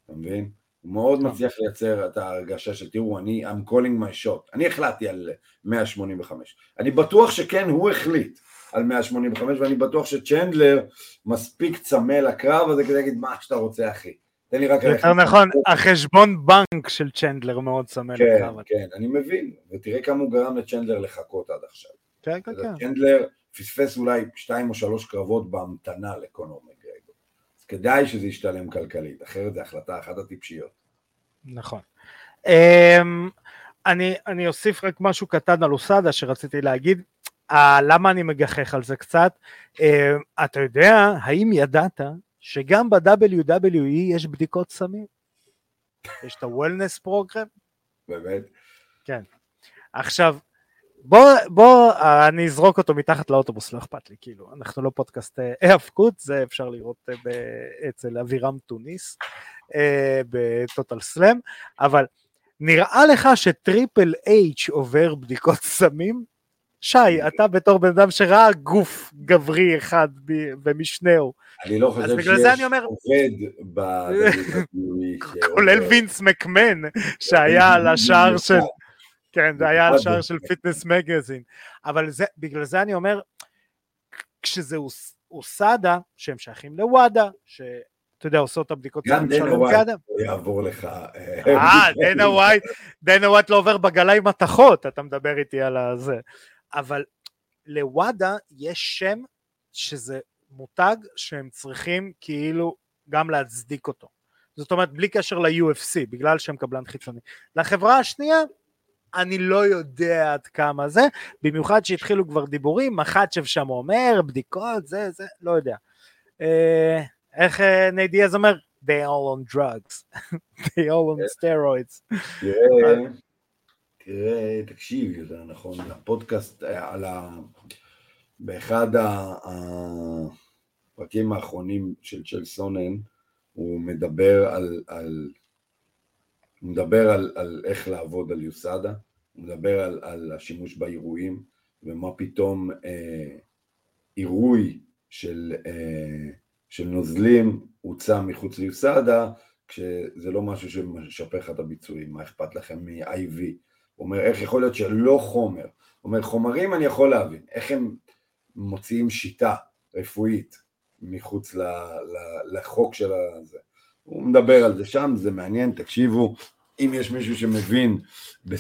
אתה מבין? הוא מאוד מצליח לייצר את ההרגשה של תראו, I'm calling my shot, אני החלטתי על 185, אני בטוח שכן הוא החליט על 185, ואני בטוח שצ'נדלר מספיק צמא לקרב הזה כדי להגיד מה שאתה רוצה אחי, תן לי רק... נכון, החשבון בנק של צ'נדלר מאוד צמא לקרב. כן, אני מבין, ותראה כמה הוא גרם לצ'נדלר לחכות עד עכשיו. כן. צ'נדלר פספס אולי 2 או 3 קרבות בהמתנה לקונור מגרגו. אז כדאי שזה ישתלם כלכלית, אחרת זה החלטה אחת הטיפשיות. נכון. אני אוסיף רק משהו קטן על אוסדה שרציתי להגיד, למה אני מגחך על זה קצת, אתה יודע, האם ידעת, שגם ב-WWE יש בדיקות סמים, יש את ה-Wellness Program, באמת? כן, עכשיו, בוא, אני אזרוק אותו מתחת לאוטובוס, לא אכפת לי, כאילו, אנחנו לא פודקאסט האבקות, זה אפשר לראות אצל אבירם טוניס, בטוטל סלם, אבל נראה לך שטריפל אייץ' עובר בדיקות סמים? שי, אתה בתור בן אדם שראה גוף גברי אחד ומשנהו. אני לא חושב שיש עובד. כולל וינס מקמן, שהיה על השער של... כן, זה היה על השער של פיטנס מגזין. אבל בגלל זה אני אומר, כשזה אוסדה, שהם שייכים לוואדה, אתה יודע, עושה אותה בדיקות... גם דנה ווייט יעבור לך... דנה ווייט לא עובר בגלי מתחות, אתה מדבר איתי על זה. אבל לוואדה יש שם שזה מותג שהם צריכים כאילו גם להצדיק אותו. זאת אומרת, בלי קשר ל-UFC, בגלל שהם קבלן חיצוני. לחברה השנייה, אני לא יודע עד כמה זה, במיוחד שהתחילו כבר דיבורים, מחצ'ב שם אומר, בדיקות, זה, לא יודע. איך ניידי אז אומר? They all on drugs. They all on steroids. תראה, תקשיב, יותר נכון, הפודקאסט על באחד הפרקים האחרונים של צ'ל סונן, הוא מדבר על איך לעבוד על יוסדה, הוא מדבר על השימוש באירועים, ומה פתאום אירוי של נוזלים הוצא מחוץ ליוסדה, כשזה לא משהו שמשפך את הביצועים, מה אכפת לכם מ-IV, הוא אומר איך יכול להיות שלא חומר, הוא אומר חומרים אני יכול להבין, איך הם מוציאים שיטה רפואית מחוץ לחוק של הזה, הוא מדבר על זה שם, זה מעניין, תקשיבו, אם יש מישהו שמבין, זה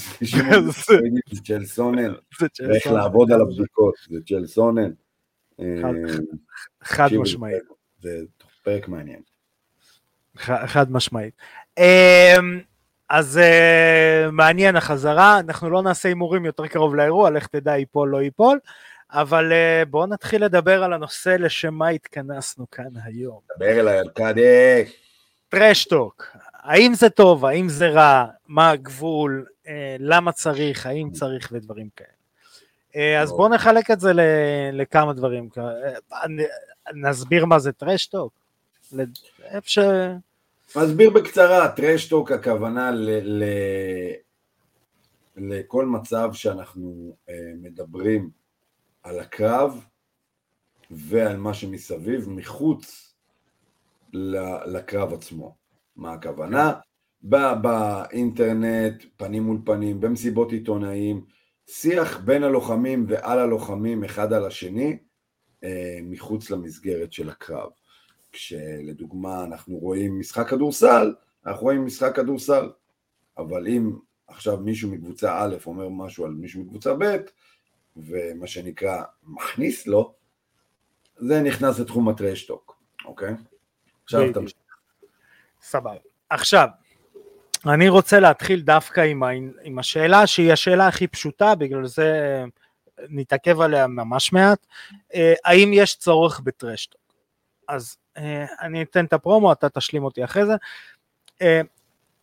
צ'ל סונן, ואיך לעבוד על הבדיקות, זה צ'ל סונן, חד משמעית, זה פרק מעניין. חד משמעית. אז מעניין החזרה, אנחנו לא נעשה אימורים יותר קרוב לאירוע, לך תדע ייפול לא ייפול, אבל בואו נתחיל לדבר על הנושא לשם מה התכנסנו כאן היום. דבר אליי על קדק. טרשטוק, האם זה טוב, האם זה רע, מה הגבול, למה צריך, האם צריך ודברים כאלה. אז בואו נחלק את זה לכמה דברים, נסביר מה זה טרשטוק, איפה ש... מסביר בקצרה, טרשטוק הכוונה לכל מצב שאנחנו מדברים על הקרב ועל מה שמסביב מחוץ לקרב עצמו. מה הכוונה? באינטרנט, פנים מול פנים, במסיבות עיתונאים, שיח בין הלוחמים ועל הלוחמים אחד על השני מחוץ למסגרת של הקרב. כשלדוגמה אנחנו רואים משחק כדורסל, אנחנו רואים משחק כדורסל, אבל אם עכשיו מישהו מקבוצה א' אומר משהו על מישהו מקבוצה ב', ומה שנקרא מכניס לו, זה נכנס לתחום הטרשטוק, אוקיי? עכשיו אתה משחק. סבב. עכשיו, אני רוצה להתחיל דווקא עם השאלה, שהיא השאלה הכי פשוטה, בגלל זה נתעכב עליה ממש מעט, האם יש צורך בטרשטוק? אז אני אתן את הפרומו, אתה תשלים אותי אחרי זה.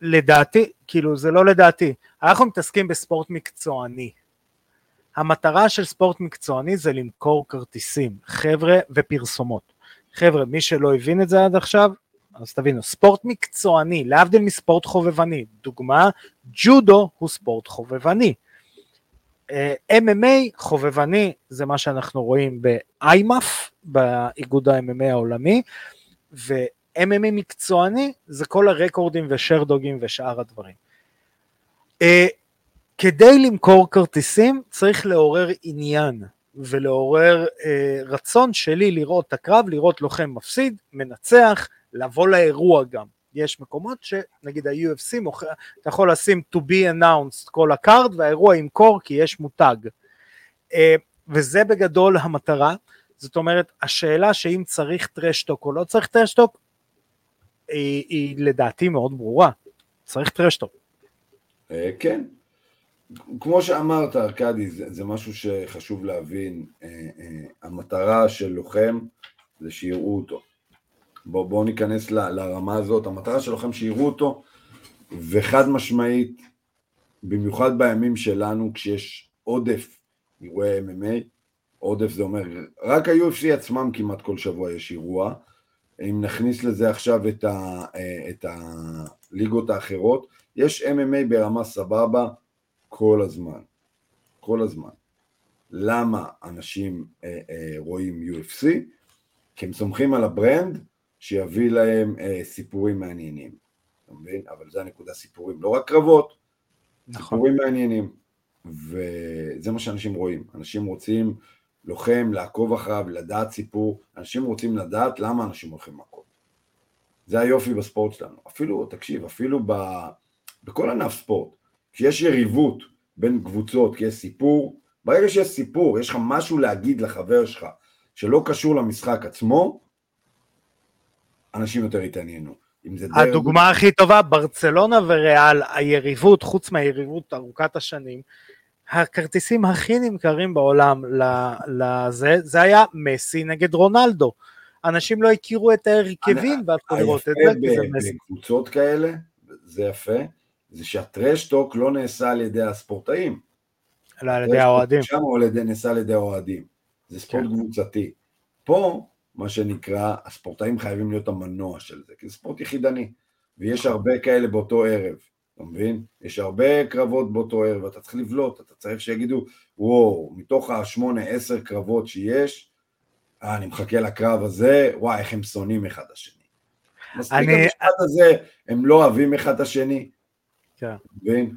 לדעתי, כאילו זה לא לדעתי, אנחנו מתעסקים בספורט מקצועני. המטרה של ספורט מקצועני זה למכור כרטיסים, חבר'ה, ופרסומות. חבר'ה, מי שלא הבין את זה עד עכשיו, אז תבינו, ספורט מקצועני, להבדיל מספורט חובבני. דוגמה, ג'ודו הוא ספורט חובבני. MMA חובבני, זה מה שאנחנו רואים ב-IMAF, באיגוד ה-MMA העולמי, ו-MMA מקצועני, זה כל הרקורדים ושרדוגים ושאר הדברים. כדי למכור כרטיסים, צריך לעורר עניין, ולעורר רצון שלי לראות את הקרב, לראות לוחם מפסיד, מנצח, לבוא לאירוע גם. יש מקומות שנגיד ה-UFC מוכר, אתה יכול לשים to be announced כל הקארד והאירוע ימכור כי יש מותג, וזה בגדול המטרה. זאת אומרת, השאלה שאם צריך טרשטוק או לא צריך טרשטוק היא לדעתי מאוד ברורה, צריך טרשטוק. כן, כמו שאמרת ארקדי, זה משהו שחשוב להבין, המטרה של לוחם זה שיראו אותו. בואו ניכנס לרמה הזאת, המטרה שלכם שיראו אותו, וחד משמעית, במיוחד בימים שלנו, כשיש עודף אירועי MMA, עודף זה אומר, רק ה-UFC עצמם כמעט כל שבוע יש אירוע, אם נכניס לזה עכשיו את הליגות האחרות, יש MMA ברמה סבבה כל הזמן, כל הזמן. למה אנשים רואים UFC? כי הם סומכים על הברנד, שיביא להם סיפורים מעניינים, אתה מבין? אבל זה הנקודה, סיפורים, לא רק קרבות, נכון. סיפורים מעניינים, וזה מה שאנשים רואים, אנשים רוצים לוחם, לעקוב אחריו, לדעת סיפור, אנשים רוצים לדעת למה אנשים הולכים לעקוב, זה היופי בספורט שלנו, אפילו, תקשיב, אפילו בכל ענף ספורט, כשיש יריבות בין קבוצות, כי יש סיפור, ברגע שיש סיפור, יש לך משהו להגיד לחבר שלך, שלא קשור למשחק עצמו, אנשים יותר התעניינו. הדוגמה הכי טובה, ברצלונה וריאל, היריבות, חוץ מהיריבות ארוכת השנים, הכרטיסים הכי נמכרים בעולם לזה, זה היה מסי נגד רונלדו. אנשים לא הכירו את ההרכבים, ואת לראות את זה, כי זה מסי. בקבוצות כאלה, זה יפה, זה שהטרשטוק לא נעשה על ידי הספורטאים. אלא על ידי האוהדים. שם נעשה על ידי האוהדים. זה ספורט קבוצתי. פה, מה שנקרא, הספורטאים חייבים להיות המנוע של זה, כי זה ספורט יחידני, ויש הרבה כאלה באותו ערב, אתה מבין? יש הרבה קרבות באותו ערב, ואתה צריך לבלוט, אתה צריך שיגידו, וואו, מתוך ה-8-10 קרבות שיש, אני מחכה לקרב הזה, וואי, איך הם שונאים אחד השני. מספיק המשפט הזה, הם לא אוהבים אחד השני, אתה מבין?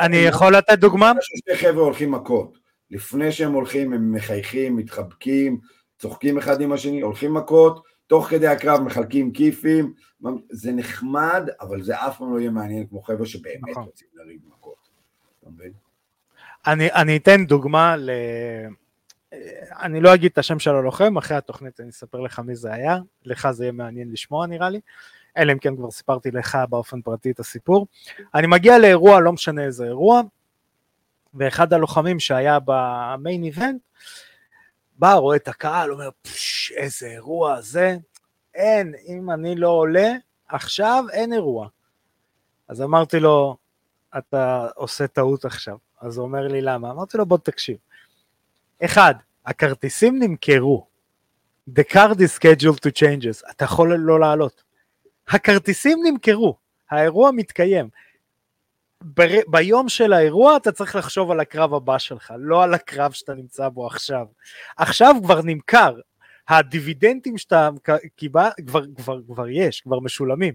אני יכול לתת דוגמה? שני חבר'ה הולכים מכות, לפני שהם הולכים, הם מחייכים, מתחבקים, צוחקים אחד עם השני, הולכים מכות, תוך כדי הקרב מחלקים כיפים, זה נחמד, אבל זה אף פעם לא יהיה מעניין כמו חבר'ה שבאמת רוצים לריב מכות. אני אתן דוגמה, אני לא אגיד את השם של הלוחם, אחרי התוכנית אני אספר לך מי זה היה, לך זה יהיה מעניין לשמוע נראה לי, אלא אם כן כבר סיפרתי לך באופן פרטי את הסיפור. אני מגיע לאירוע, לא משנה איזה אירוע, ואחד הלוחמים שהיה במיין איבנט, בא, רואה את הקהל, אומר, איזה אירוע זה, אין, אם אני לא עולה, עכשיו אין אירוע. אז אמרתי לו, אתה עושה טעות עכשיו. אז הוא אומר לי, למה? אמרתי לו, בוא תקשיב. אחד, הכרטיסים נמכרו. The card is scheduled to changes. אתה יכול לא לעלות. הכרטיסים נמכרו. האירוע מתקיים. ביום של האירוע אתה צריך לחשוב על הקרב הבא שלך, לא על הקרב שאתה נמצא בו עכשיו. עכשיו כבר נמכר. הדיבידנדים שאתה קיבל, כבר יש, כבר משולמים.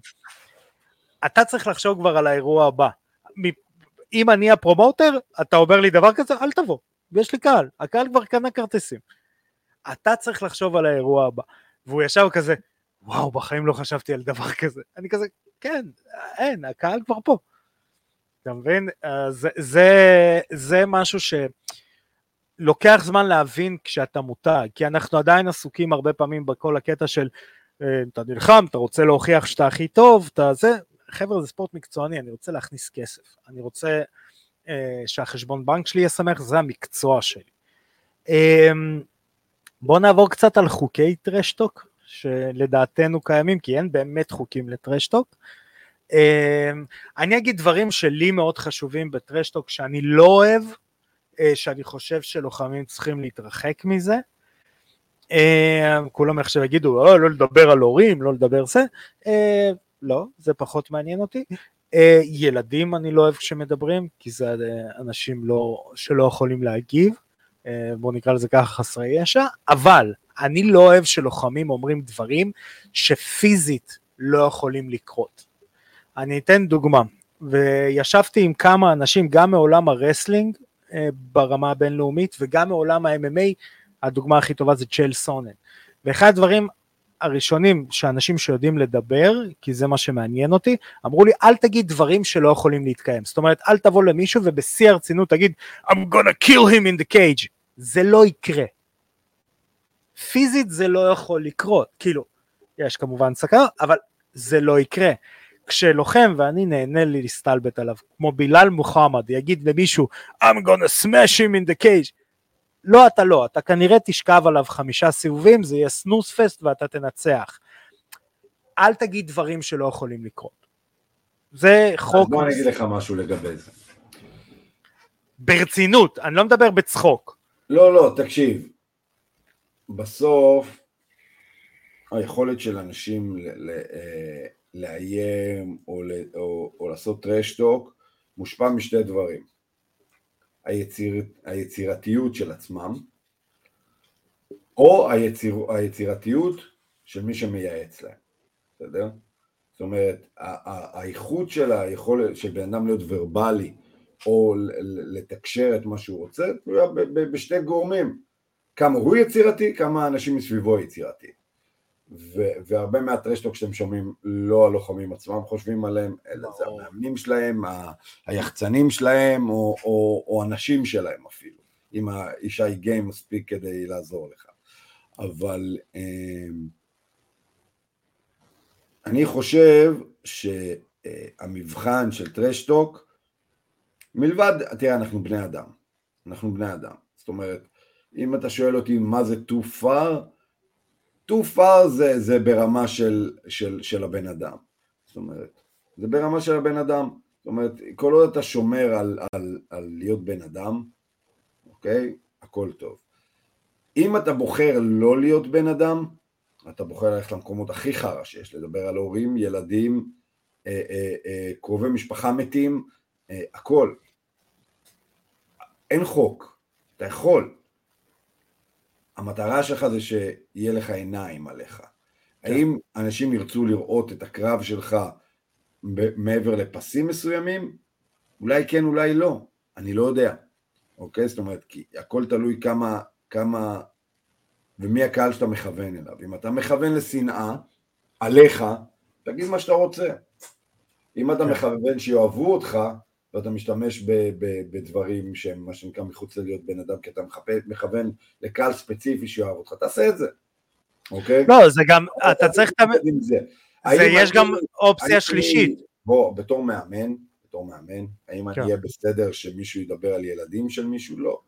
אתה צריך לחשוב כבר על האירוע הבא. אם אני הפרומוטר, אתה אומר לי דבר כזה, אל תבוא. יש לי קהל. הקהל כבר קנה כרטיסים. אתה צריך לחשוב על האירוע הבא. והוא ישב כזה, וואו, בחיים לא חשבתי על דבר כזה. אני כזה, כן, אין, הקהל כבר פה. אתה מבין? זה משהו שלוקח זמן להבין כשאתה מותג, כי אנחנו עדיין עסוקים הרבה פעמים בכל הקטע של, אתה נלחם, אתה רוצה להוכיח שאתה הכי טוב, אתה זה, חבר'ה, זה ספורט מקצועני, אני רוצה להכניס כסף, אני רוצה שהחשבון בנק שלי יסמך, זה המקצוע שלי. בואו נעבור קצת על חוקי טרשטוק, שלדעתנו קיימים, כי אין באמת חוקים לטרשטוק. אני אגיד דברים שלי מאוד חשובים בטרשטוק, שאני לא אוהב, שאני חושב שלוחמים צריכים להתרחק מזה. כולם עכשיו יגידו, לא לדבר על הורים, לא לדבר זה. לא, זה פחות מעניין אותי. ילדים אני לא אוהב כשמדברים, כי זה אנשים שלא יכולים להגיב. בואו נקרא לזה ככה חסרי ישע, אבל אני לא אוהב שלוחמים אומרים דברים שפיזית לא יכולים לקרות. אני אתן דוגמה, וישבתי עם כמה אנשים, גם מעולם הרסלינג ברמה הבינלאומית, וגם מעולם ה-MMA, הדוגמה הכי טובה זה צ'ל סונן. ואחד הדברים הראשונים שאנשים שיודעים לדבר, כי זה מה שמעניין אותי, אמרו לי, אל תגיד דברים שלא יכולים להתקיים. זאת אומרת, אל תבוא למישהו ובשיא הרצינות תגיד, I'm gonna kill him in the cage. זה לא יקרה. פיזית זה לא יכול לקרות. כאילו, יש כמובן סכנה, אבל זה לא יקרה. כשלוחם, ואני נהנה לי להסתלבט עליו, כמו בילאל מוחמד, יגיד למישהו, I'm gonna smash him in the cage. לא, אתה לא, אתה כנראה תשכב עליו 5 סיבובים, זה יהיה סנוס פסט ואתה תנצח. אל תגיד דברים שלא יכולים לקרות. זה חוק. בוא אני אגיד לך משהו לגבי זה. ברצינות, אני לא מדבר בצחוק. לא, תקשיב. בסוף, היכולת של אנשים לאיים או לעשות טרשטוק, מושפע משתי דברים. היצירתיות של עצמם, או היצירתיות של מי שמייעץ להם, בסדר? זאת אומרת, האיכות של היכולת של בן אדם להיות ורבלי, או לתקשר את מה שהוא רוצה, תלויה בשתי גורמים, כמה הוא יצירתי, כמה אנשים מסביבו יצירתי, והרבה מהטרשטוק שאתם שומעים, לא הלוחמים עצמם חושבים עליהם, אלא זה המאמנים שלהם, היחצנים שלהם, או אנשים שלהם אפילו, אם האישה היא גיי מספיק כדי לעזור לך. אבל אני חושב שהמבחן של טרשטוק, מלבד, תראה, אנחנו בני אדם, זאת אומרת, אם אתה שואל אותי מה זה too far, תופעה זה ברמה של הבן אדם, זאת אומרת, זה ברמה של הבן אדם, זאת אומרת, כל עוד אתה שומר על להיות בן אדם, אוקיי? הכל טוב. אם אתה בוחר לא להיות בן אדם, אתה בוחר ללכת למקומות הכי חרא שיש, לדבר על הורים, ילדים, קרובי משפחה מתים, הכל. אין חוק, אתה יכול. המטרה שלך זה שיהיה לך עיניים עליך. כן. האם אנשים ירצו לראות את הקרב שלך מעבר לפסים מסוימים? אולי כן, אולי לא. אני לא יודע. אוקיי? זאת אומרת, כי הכל תלוי כמה ומי הקהל שאתה מכוון אליו. אם אתה מכוון לשנאה עליך, תגיד מה שאתה רוצה. אם אתה מכוון שיאהבו אותך, ואתה משתמש בדברים שהם מה שנקרא מחוץ להיות בן אדם, כי אתה מכוון לקהל ספציפי שיאהב אותך, תעשה את זה, אוקיי? לא, זה גם, אתה צריך... ויש גם אופציה שלישית. בוא, בתור מאמן, האם יהיה בסדר שמישהו ידבר על ילדים של מישהו? לא.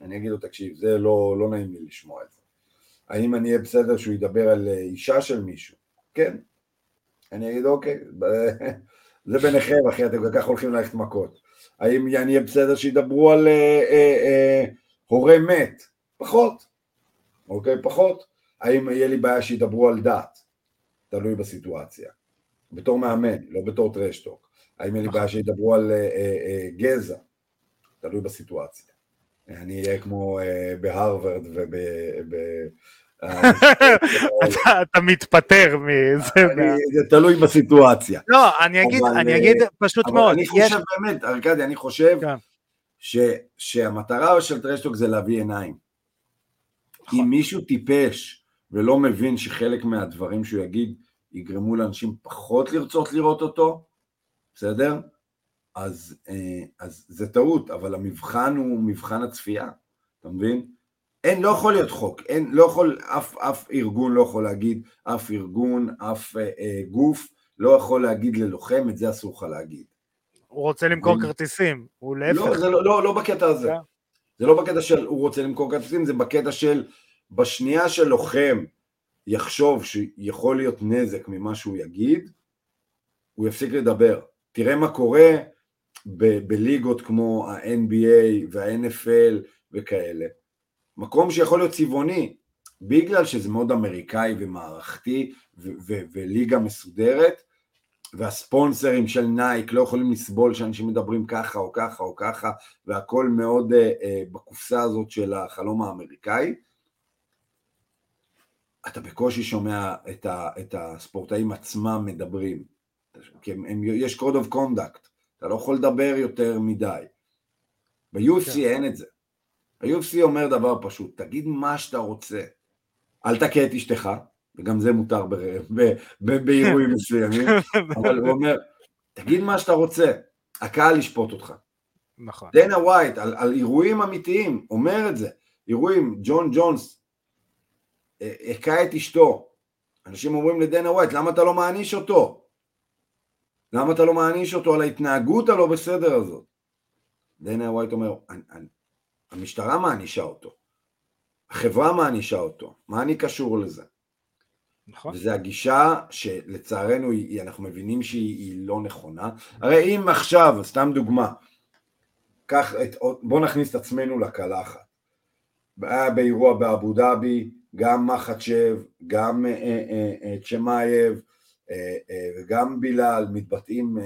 אני אגיד לו, תקשיב, זה לא נעים לי לשמוע את זה. האם אני אהיה בסדר שהוא ידבר על אישה של מישהו? כן. אני אגיד, אוקיי, זה ביניכם, אחי, אתם כך הולכים ללכת מכות. האם אני אהיה בסדר שידברו על הורה מת? פחות. אוקיי, פחות. האם יהיה לי בעיה שידברו על דת? תלוי בסיטואציה. בתור מאמן, לא בתור טרשטוק. האם יהיה לי בעיה שידברו על גזע? תלוי בסיטואציה. אני אהיה כמו בהרווארד וב... אתה מתפטר מזה. זה תלוי בסיטואציה. לא, אני אגיד פשוט מאוד. אני חושב באמת, ארקדי, אני חושב שהמטרה של טרשטוק זה להביא עיניים. אם מישהו טיפש ולא מבין שחלק מהדברים שהוא יגיד יגרמו לאנשים פחות לרצות לראות אותו, בסדר? אז זה טעות, אבל המבחן הוא מבחן הצפייה, אתה מבין? אין, לא יכול להיות חוק, אין, לא יכול, אף ארגון לא יכול להגיד, אף ארגון, אף גוף, לא יכול להגיד ללוחם, את זה אסור לך להגיד. הוא רוצה למכור כרטיסים, הוא להפך. לא בקטע הזה, זה לא בקטע של הוא רוצה למכור כרטיסים, זה בקטע של, בשנייה של לוחם יחשוב שיכול להיות נזק ממה שהוא יגיד, הוא יפסיק לדבר. תראה מה קורה בליגות כמו ה-NBA וה-NFL וכאלה. מקום שיכול להיות צבעוני, בגלל שזה מאוד אמריקאי ומערכתי וליגה מסודרת, והספונסרים של נייק לא יכולים לסבול שאנשים מדברים ככה או ככה או ככה, והכל מאוד בקופסה הזאת של החלום האמריקאי, אתה בקושי שומע את הספורטאים עצמם מדברים, כי יש code of conduct, אתה לא יכול לדבר יותר מדי, ב-UFC אין את זה, ה-UFC אומר דבר פשוט, תגיד מה שאתה רוצה, אל תקה את אשתך, וגם זה מותר באירועים מסוימים, אבל הוא אומר, תגיד מה שאתה רוצה, הקהל ישפוט אותך, דנה ווייט, על אירועים אמיתיים, אומר את זה, אירועים, ג'ון ג'ונס, הקה את אשתו, אנשים אומרים לדנה ווייט, למה אתה לא מעניש אותו? למה אתה לא מעניש אותו על ההתנהגות הלא בסדר הזאת? דנה ווייט אומר, המשטרה מענישה אותו, החברה מענישה אותו, מה אני קשור לזה? נכון. וזו הגישה שלצערנו אנחנו מבינים שהיא לא נכונה, הרי אם עכשיו, סתם דוגמה, בוא נכניס את עצמנו לקלחת, באירוע באבו דאבי, גם מחצ'ב, גם צ'מאייב, וגם בילאל מתבטאים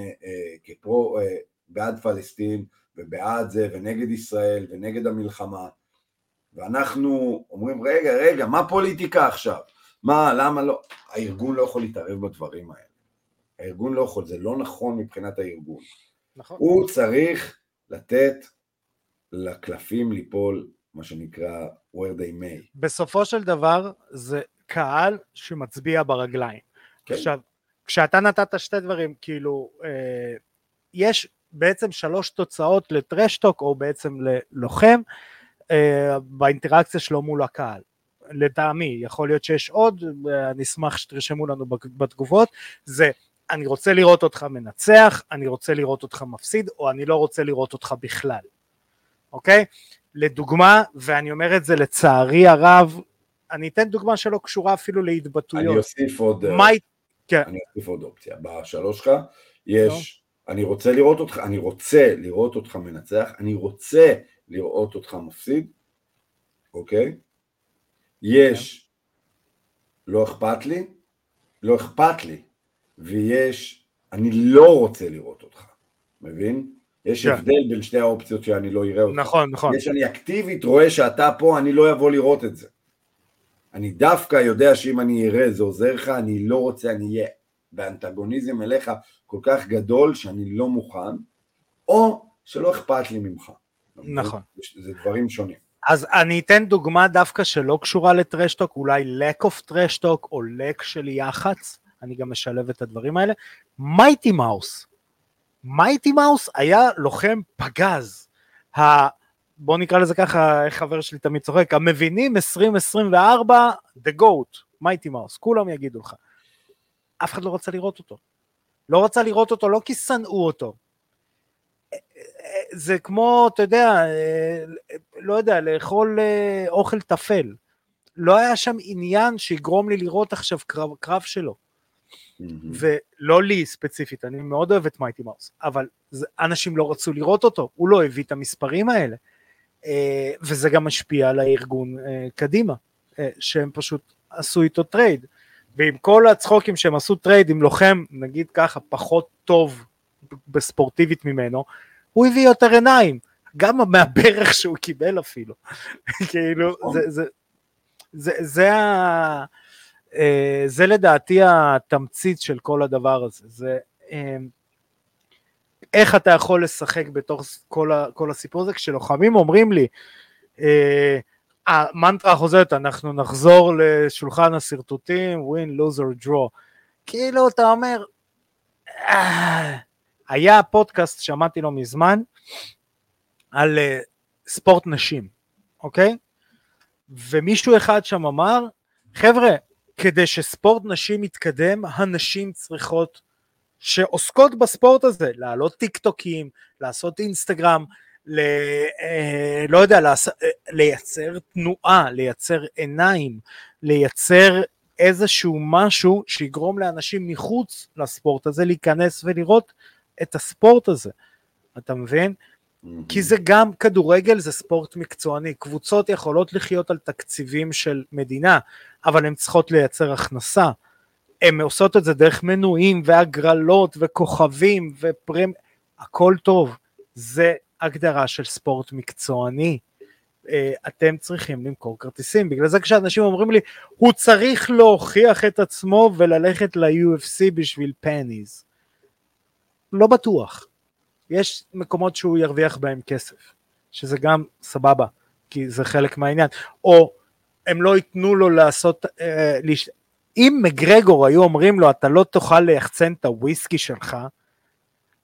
כפרו בעד פלסטין, ובעד זה, ונגד ישראל, ונגד המלחמה, ואנחנו אומרים, רגע, מה פוליטיקה עכשיו? מה, למה לא? הארגון לא יכול להתערב בדברים האלה. הארגון לא יכול, זה לא נכון מבחינת הארגון. נכון. הוא צריך לתת לקלפים ליפול, מה שנקרא where they may. בסופו של דבר זה קהל שמצביע ברגליים. כן. עכשיו, כשאתה נתת שתי דברים, כאילו, יש בעצם שלוש תוצאות לטרשטוק, או בעצם ללוחם, באינטראקציה שלו מול הקהל. לטעמי, יכול להיות שיש עוד, אני אשמח שתרשמו לנו בתגובות, זה אני רוצה לראות אותך מנצח, אני רוצה לראות אותך מפסיד, או אני לא רוצה לראות אותך בכלל. אוקיי? לדוגמה, ואני אומר את זה לצערי הרב, אני אתן דוגמה שלא קשורה אפילו להתבטאויות. אני אוסיף עוד אופציה. בשלוש שלך יש, אני רוצה לראות אותך מנצח, אני רוצה לראות אותך מפסיד, אוקיי? יש, לא אכפת לי, ויש, אני לא רוצה לראות אותך, מבין? יש הבדל בין שתי האופציות שאני לא אראה אותך. נכון. יש אני אקטיבית רואה שאתה פה, אני לא אבוא לראות את זה. אני דווקא יודע שאם אני אראה זה עוזר לך, אני לא רוצה, אני אהיה באנטגוניזם אליך כל כך גדול שאני לא מוכן, או שלא אכפת לי ממך. נכון. זה דברים שונים. אז אני אתן דוגמה דווקא שלא קשורה לטרשטוק, אולי lack of טרשטוק או lack של יחץ, אני גם משלב את הדברים האלה. מייטי מאוס. מייטי מאוס היה לוחם פגז, בוא נקרא לזה ככה, חבר שלי תמיד צוחק, המבינים 2024, the goat, מייטי מאוס, כולם יגידו לך, אף אחד לא רצה לראות אותו. לא רצה לראות אותו, לא כי שנאו אותו. זה כמו, אתה יודע, לא יודע, לאכול אוכל תפל. לא היה שם עניין שיגרום לי לראות עכשיו קרב שלו. ולא לי ספציפית, אני מאוד אוהב את מייטי מאוס, אבל אנשים לא רצו לראות אותו, הוא לא הביא את המספרים האלה, וזה גם משפיע על הארגון קדימה, שהם פשוט עשו איתו טרייד, ועם כל הצחוקים שהם עשו טרייד עם לוחם, נגיד ככה, פחות טוב בספורטיבית ממנו, הוא הביא יותר עיניים, גם מהברך שהוא קיבל אפילו, כאילו, זה ה... זה לדעתי התמצית של כל הדבר הזה, זה איך אתה יכול לשחק בתוך כל הסיפור הזה, כשלוחמים אומרים לי, המנטרה החוזרת, אנחנו נחזור לשולחן הסרטוטים, win, lose or draw, כאילו אתה אומר, היה פודקאסט, שמעתי לו מזמן, על ספורט נשים, אוקיי? ומישהו אחד שם אמר, חבר'ה, כדי שספורט נשים יתקדם, הנשים צריכות שעוסקות בספורט הזה, לעלות טיקטוקים, לעשות אינסטגרם, לא יודע, לייצר תנועה, לייצר עיניים, לייצר איזשהו משהו שיגרום לאנשים מחוץ לספורט הזה, להיכנס ולראות את הספורט הזה. אתה מבין? כי זה גם כדורגל, זה ספורט מקצועני, קבוצות יכולות לחיות על תקציבים של מדינה, אבל הן צריכות לייצר הכנסה, הן עושות את זה דרך מנויים והגרלות וכוכבים ופרמ... הכל טוב, זה הגדרה של ספורט מקצועני, אתם צריכים למכור כרטיסים, בגלל זה כשאנשים אומרים לי, הוא צריך להוכיח את עצמו וללכת ל-UFC בשביל פניז, לא בטוח, יש מקומות שהוא ירוויח בהם כסף, שזה גם סבבה, כי זה חלק מהעניין, או הם לא ייתנו לו לעשות, אם מגרגור היו אומרים לו, אתה לא תוכל ליחצן את הוויסקי שלך,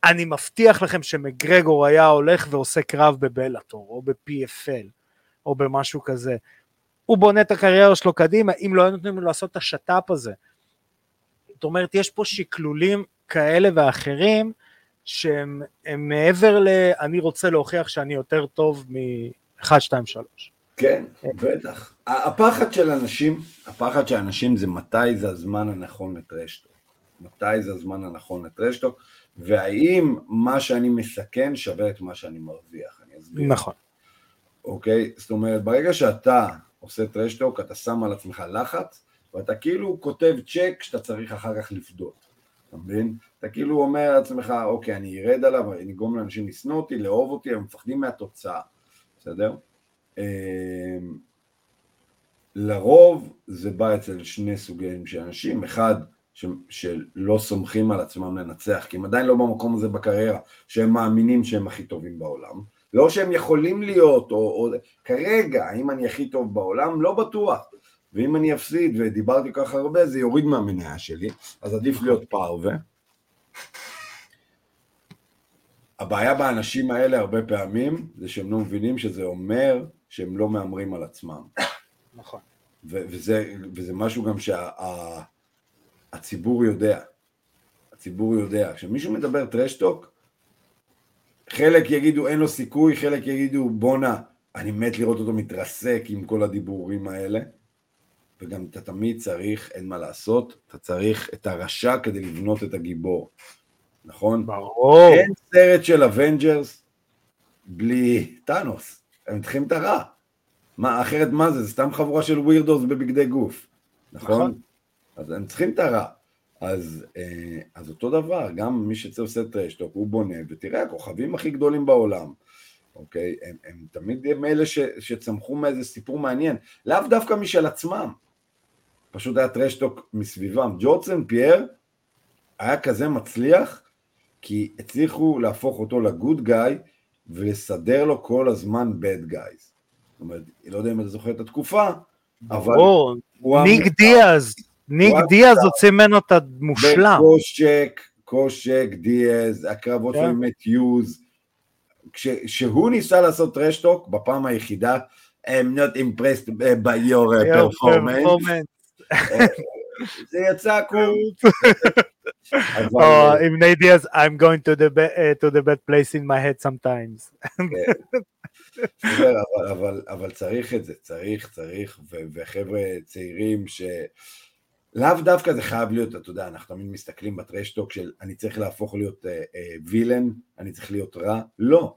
אני מבטיח לכם שמגרגור היה הולך ועושה קרב בבלאטור, או ב-PFL, או במשהו כזה, הוא בונה את הקריירה שלו קדימה, אם לא נותנים לו לעשות את השטאפ הזה, זאת אומרת, יש פה שיקלולים כאלה ואחרים, שהם מעבר ל... אני רוצה להוכיח שאני יותר טוב מ-1, 2, 3. כן, בטח. הפחד של אנשים זה מתי זה הזמן הנכון לטרשטוק. מתי זה הזמן הנכון לטרשטוק, והאם מה שאני מסכן שווה את מה שאני מרוויח. אני אסביר. נכון. אוקיי? זאת אומרת, ברגע שאתה עושה טרשטוק, אתה שם על עצמך לחץ, ואתה כאילו כותב צ'ק שאתה צריך אחר כך לפדות. אתה מבין? אתה כאילו אומר לעצמך, אוקיי, אני ירד עליו, אני גורם לאנשים לסנוע אותי, לאהוב אותי, הם מפחדים מהתוצאה, בסדר? לרוב זה בא אצל שני סוגים של אנשים, אחד שלא סומכים על עצמם לנצח, כי הם עדיין לא במקום הזה בקריירה, שהם מאמינים שהם הכי טובים בעולם, לא שהם יכולים להיות, או כרגע, אם אני הכי טוב בעולם, לא בטוח, ואם אני אפסיד, ודיברתי כך הרבה, זה יוריד מהמניה שלי, אז עדיף להיות פרווה. הבעיה באנשים האלה הרבה פעמים, זה שהם לא מבינים שזה אומר שהם לא מאמרים על עצמם. נכון. וזה משהו גם שהציבור יודע. הציבור יודע. כשמישהו מדבר טרשטוק, חלק יגידו אין לו סיכוי, חלק יגידו בונה, אני מת לראות אותו מתרסק עם כל הדיבורים האלה. וגם אתה תמיד צריך, אין מה לעשות, אתה צריך את הרשע כדי לבנות את הגיבור, נכון? ברור. אין סרט של אבנג'רס בלי טאנוס, הם צריכים את הרע. מה, אחרת מה זה? זה סתם חבורה של ווירדוס בבגדי גוף, נכון? אז הם צריכים את הרע. אז אותו דבר, גם מי שעושה טרשטוק, הוא בונה, ותראה, הכוכבים הכי גדולים בעולם, אוקיי? הם תמיד הם אלה שצמחו מאיזה סיפור מעניין, לאו דווקא משל עצמם. פשוט היה טרשטוק מסביבם. ג'ורדסן פייר היה כזה מצליח, כי הצליחו להפוך אותו לגוד גאי, ולסדר לו כל הזמן בד גייז. זאת אומרת, אני לא יודע אם אתה זוכר את התקופה, אבל... ניק דיאז, הוציא ממנו את המושלם. קושק, דיאז, הקרבות של מתיוז, כשהוא ניסה לעשות טרשטוק, בפעם היחידה, I'm not impressed by your performance. זה יצא קורט. עם ניידיאז, I'm going to the bad place in my head sometimes. אבל צריך את זה, צריך, וחבר'ה צעירים ש... לאו דווקא זה חייב להיות, אתה יודע, אנחנו תמיד מסתכלים בטרשטוק של אני צריך להפוך להיות וילן, אני צריך להיות רע, לא.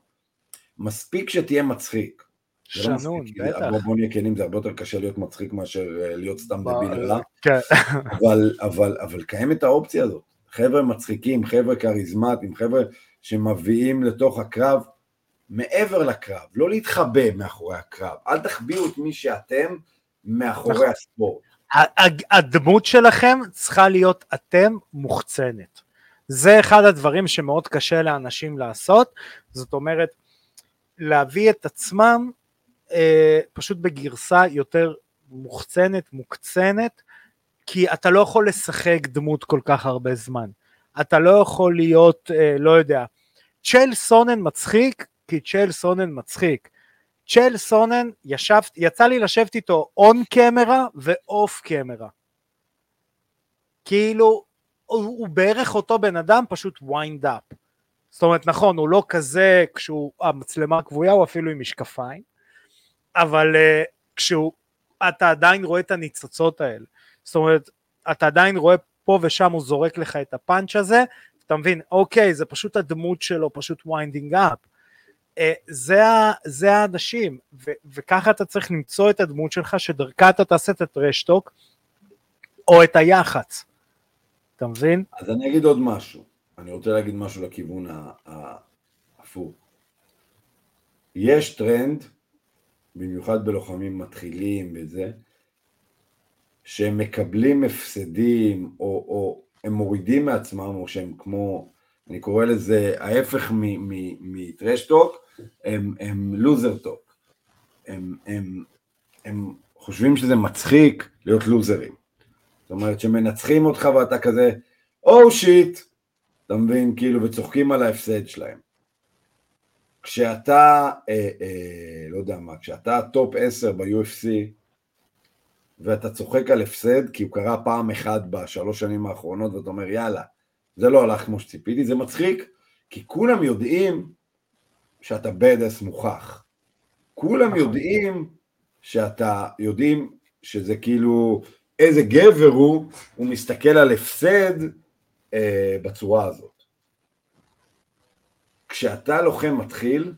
מספיק שתהיה מצחיק. שנון, בטח. בואו נהיה כנים, זה הרבה יותר קשה להיות מצחיק מאשר להיות סתם דביל רע. כן. אבל קיימת האופציה הזאת. חבר'ה מצחיקים, חבר'ה כריזמטיים, חבר'ה שמביאים לתוך הקרב, מעבר לקרב, לא להתחבא מאחורי הקרב. אל תחביאו את מי שאתם מאחורי הספורט. הדמות שלכם צריכה להיות אתם מוחצנת. זה אחד הדברים שמאוד קשה לאנשים לעשות, זאת אומרת, להביא את עצמם פשוט בגרסה יותר מוחצנת, מוקצנת, כי אתה לא יכול לשחק דמות כל כך הרבה זמן. אתה לא יכול להיות, לא יודע, צ'ל סונן מצחיק, כי צ'ל סונן מצחיק. צ'ל סונן, יצא לי לשבת איתו און קמרה ואוף קמרה. כאילו, הוא בערך אותו בן אדם, פשוט ווינד אפ. זאת אומרת, נכון, הוא לא כזה, כשהוא, המצלמה קבועה, הוא אפילו עם משקפיים, אבל כשהוא, אתה עדיין רואה את הניצוצות האלה. זאת אומרת, אתה עדיין רואה פה ושם, הוא זורק לך את הפאנץ' הזה, אתה מבין, אוקיי, זה פשוט הדמות שלו, פשוט ווינדינג אפ. זה האנשים, וככה אתה צריך למצוא את הדמות שלך, שדרכה אתה תעשה את הטרשטוק, או את היחץ. אתה מבין? אז אני אגיד עוד משהו. אני רוצה להגיד משהו לכיוון ההפוך. יש טרנד, במיוחד בלוחמים מתחילים וזה, שהם מקבלים הפסדים, או הם מורידים מעצמם, או שהם כמו, אני קורא לזה ההפך מטרשטוק, הם לוזר טוק. הם חושבים שזה מצחיק להיות לוזרים. זאת אומרת שמנצחים אותך ואתה כזה, או שיט, אתה מבין, כאילו, וצוחקים על ההפסד שלהם. כשאתה, לא יודע מה, כשאתה טופ 10 ב-UFC, ואתה צוחק על הפסד, כי הוא קרה פעם אחת בשלוש שנים האחרונות, ואתה אומר, יאללה, זה לא הלך כמו שציפיתי, זה מצחיק, כי כולם יודעים שאתה בדס מוכח. כולם יודעים שאתה, יודעים שזה כאילו, איזה גבר הוא מסתכל על הפסד, בצורה הזאת. כשאתה לוחם מתחיל,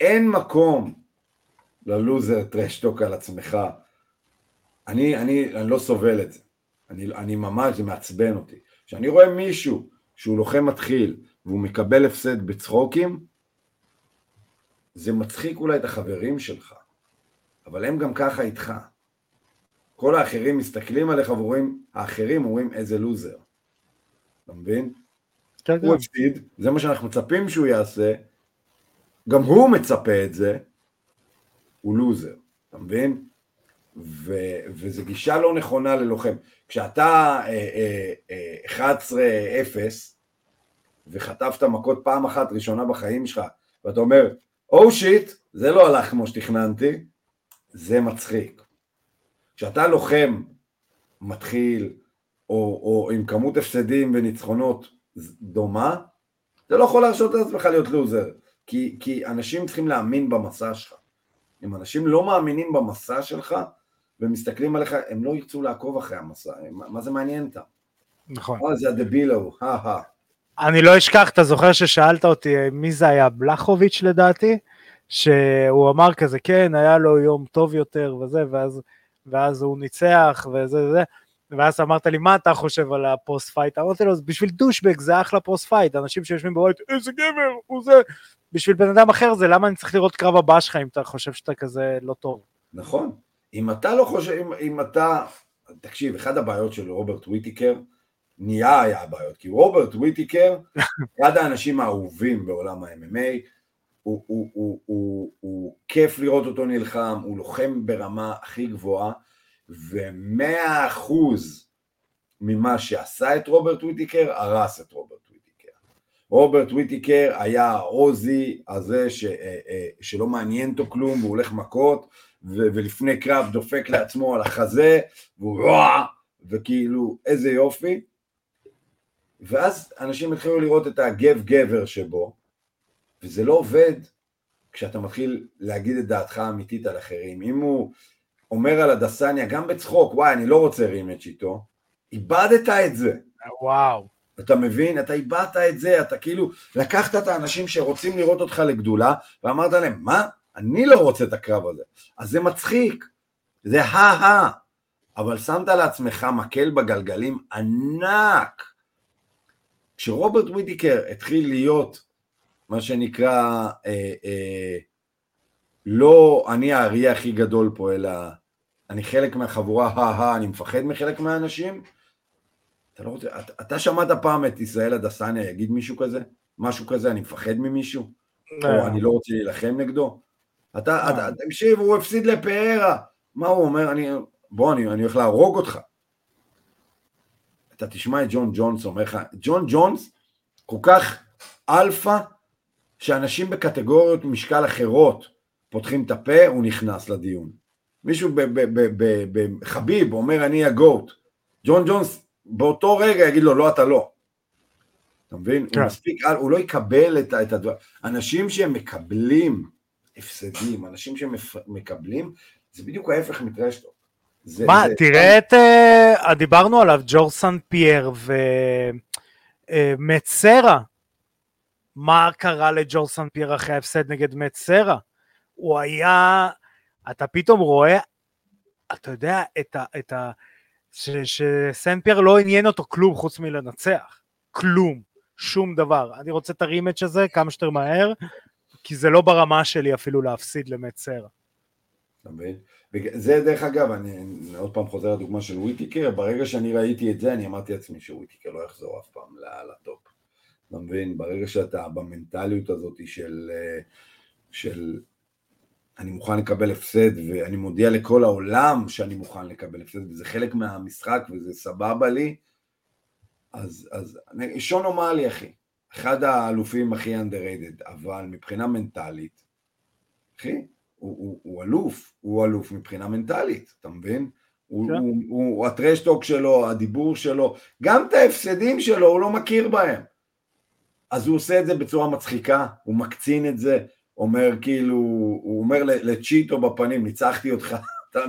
אין מקום ללוזר טרשטוק על עצמך. אני לא סובל את זה. אני ממש, זה מעצבן אותי. כשאני רואה מישהו שהוא לוחם מתחיל, והוא מקבל הפסד בצחוקים, זה מצחיק אולי את החברים שלך, אבל הם גם ככה איתך. כל האחרים מסתכלים עליך ורואים, האחרים רואים איזה לוזר. אתה מבין? הוא הפסיד, זה מה שאנחנו מצפים שהוא יעשה, גם הוא מצפה את זה, הוא לוזר, אתה מבין? וזו גישה לא נכונה ללוחם. כשאתה 11-0 וחטפת מכות פעם אחת ראשונה בחיים שלך, ואתה אומר, או שיט, זה לא הלך כמו שתכננתי, זה מצחיק. כשאתה לוחם מתחיל, או עם כמות הפסדים וניצחונות דומה, אתה לא יכול להרשות את עצמך להיות לוזר, כי אנשים צריכים להאמין במסע שלך. אם אנשים לא מאמינים במסע שלך, ומסתכלים עליך, הם לא ירצו לעקוב אחרי המסע, מה זה מעניין אותם? נכון. זה הדביל ההוא, אני לא אשכח, אתה זוכר ששאלת אותי, מי זה היה, בלחוביץ' לדעתי, שהוא אמר כזה, כן, היה לו יום טוב יותר, וזה, ואז הוא ניצח, וזה. ואז אמרת לי, מה אתה חושב על הפוסט פייט? אמרתי לו, בשביל דושבק זה אחלה פוסט פייט, אנשים שיושבים בבית, איזה גבר, הוא זה, בשביל בן אדם אחר זה, למה אני צריך לראות קרב הבא שלך, אם אתה חושב שאתה כזה לא טוב? נכון, אם אתה לא חושב, אם אתה, תקשיב, אחד הבעיות של רוברט וויטיקר, היה הבעיות, כי רוברט וויטיקר, אחד האנשים האהובים בעולם ה-MMA, הוא כיף לראות אותו נלחם, הוא לוחם ברמה הכי גבוהה, ו100% ממה שעשה את רוברט וויטיקר, הרס את רוברט וויטיקר. רוברט וויטיקר היה האוזי הזה שלא מעניין אותו כלום, והוא הולך מכות, ולפני קרב דופק לעצמו על החזה, והוא וכאילו איזה יופי, ואז אנשים התחילו לראות את הגבר שבו, וזה לא עובד כשאתה מתחיל להגיד את דעתך האמיתית על אחרים. אם הוא אומר על הדסניה, גם בצחוק, וואי, אני לא רוצה רימץ' איתו, איבדת את זה. וואו. אתה מבין? אתה איבדת את זה, אתה כאילו לקחת את האנשים שרוצים לראות אותך לגדולה, ואמרת להם, מה? אני לא רוצה את הקרב הזה. אז זה מצחיק, זה אבל שמת לעצמך מקל בגלגלים ענק. כשרוברט וויטיקר התחיל להיות, מה שנקרא, לא אני האריה הכי גדול פה, אלא אני חלק מהחבורה, אני מפחד מחלק מהאנשים, אתה לא רוצה, אתה שמעת פעם את ישראל הדסניה, יגיד מישהו כזה? משהו כזה, אני מפחד ממישהו? או אני לא רוצה להילחם נגדו? אתה, תמשיב, הוא הפסיד לפארה. מה הוא אומר? בוא, אני הולך להרוג אותך. אתה תשמע את ג'ון ג'ונס אומר לך, ג'ון ג'ונס כל כך אלפא, שאנשים בקטגוריות משקל אחרות פותחים את הפה, הוא נכנס לדיון. מישהו בחביב אומר, אני הגוט. ג'ון ג'ונס באותו רגע יגיד לו, לא, אתה לא. אתה מבין? הוא מספיק, הוא לא יקבל את הדבר. אנשים שהם מקבלים הפסדים, אנשים שהם מקבלים, זה בדיוק ההפך מטרשטוק. מה, תראה את, דיברנו עליו, ג'ורג' סן פייר ומט סרה. מה קרה לג'ורג' סן פייר אחרי ההפסד נגד מט סרה? הוא היה, אתה פתאום רואה, אתה יודע, שסן פייר לא עניין אותו כלום חוץ מלנצח. כלום, שום דבר. אני רוצה את הרימץ' הזה כמה שיותר מהר, כי זה לא ברמה שלי אפילו להפסיד למט סרה. זה דרך אגב, אני עוד פעם חוזר לדוגמה של וויטיקר, ברגע שאני ראיתי את זה, אני אמרתי לעצמי שוויטיקר לא יחזור אף פעם לטופ. אתה מבין, ברגע שאתה במנטליות הזאת של אני מוכן לקבל הפסד, ואני מודיע לכל העולם שאני מוכן לקבל הפסד, וזה חלק מהמשחק, וזה סבבה לי, אז שון אומאלי, אחי, אחד האלופים הכי underrated, אבל מבחינה מנטלית, אחי, הוא אלוף, הוא אלוף מבחינה מנטלית, אתה מבין? הוא הטרשטוק שלו, הדיבור שלו, גם את ההפסדים שלו, הוא לא מכיר בהם. אז הוא עושה את זה בצורה מצחיקה, הוא מקצין את זה, אומר כאילו, הוא אומר לצ'יטו בפנים, ניצחתי אותך,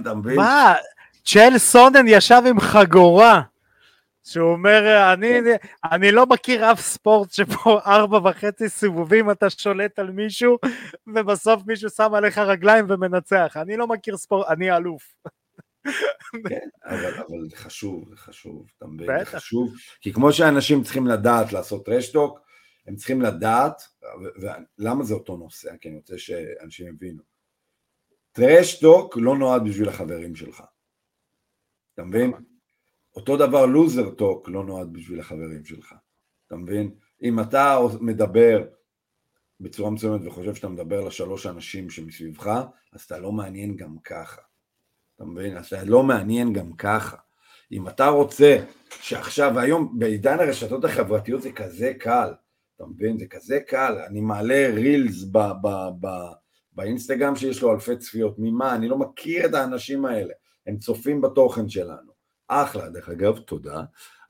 אתה מבין? מה? צ'ל סונדן ישב עם חגורה, שהוא אומר, אני לא מכיר אף ספורט שפה 4.5 סיבובים אתה שולט על מישהו, ובסוף מישהו שם עליך רגליים ומנצח. אני לא מכיר ספורט, אני אלוף. כן, אבל זה חשוב, זה חשוב. זה חשוב, כי כמו שאנשים צריכים לדעת לעשות טרשטוק, הם צריכים לדעת, ולמה זה אותו נושא, כי אני רוצה שאנשים יבינו. טרשטוק לא נועד בשביל החברים שלך. אתה מבין? אותו דבר לוזר טוק לא נועד בשביל החברים שלך, אתה מבין? אם אתה מדבר בצורה מסוימת וחושב שאתה מדבר לשלוש אנשים שמסביבך, אז אתה לא מעניין גם ככה, אתה מבין? אז אתה לא מעניין גם ככה. אם אתה רוצה שעכשיו, היום בעידן הרשתות החברתיות זה כזה קל, אתה מבין? זה כזה קל, אני מעלה רילס באינסטגרם שיש לו אלפי צפיות, ממה? אני לא מכיר את האנשים האלה, הם צופים בתוכן שלנו. אחלה, דרך אגב, תודה,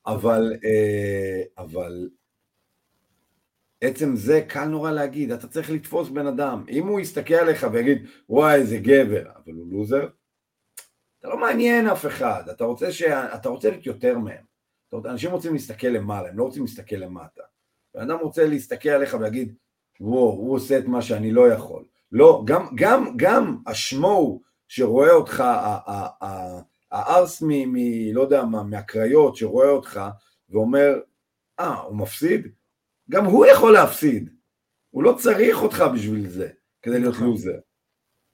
אבל עצם זה קל נורא להגיד, אתה צריך לתפוס בן אדם, אם הוא יסתכל עליך ויגיד, וואי, זה גבר, אבל הוא לוזר, אתה לא מעניין אף אחד, אתה רוצה להיות יותר מהם, אנשים רוצים להסתכל למעלה, הם לא רוצים להסתכל למטה, בן אדם רוצה להסתכל עליך ויגיד, וואו, הוא עושה את מה שאני לא יכול, לא, גם השמו שרואה אותך, הארס לא יודע מה, מהקריות שרואה אותך ואומר, הוא מפסיד? גם הוא יכול להפסיד. הוא לא צריך אותך בשביל זה, כדי להיות לוזר.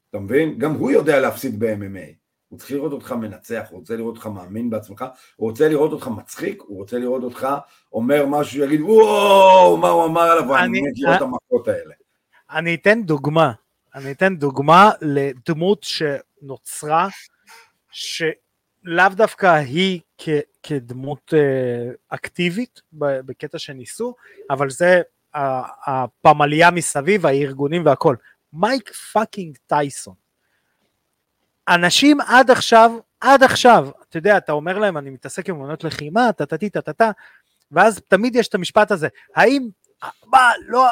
אתה מבין? גם הוא יודע להפסיד ב-MMA. הוא צריך לראות אותך מנצח, הוא רוצה לראות אותך מאמין בעצמך, הוא רוצה לראות אותך מצחיק, הוא רוצה לראות אותך אומר משהו, יגיד, וואו, מה הוא אמר עליו, ואני מת לראות את המכות האלה. אני אתן דוגמה לדמות שנוצרה, לאו דווקא היא כדמות אקטיבית בקטע שניסו, אבל זה הפמליה מסביב, הארגונים והכל. מייק פאקינג טייסון. אנשים עד עכשיו עד עכשיו, אתה יודע, אתה אומר להם, אני מתעסק עם אמנות לחימה, תתתתתתתת, ואז תמיד יש את המשפט הזה, האם, מה, לא,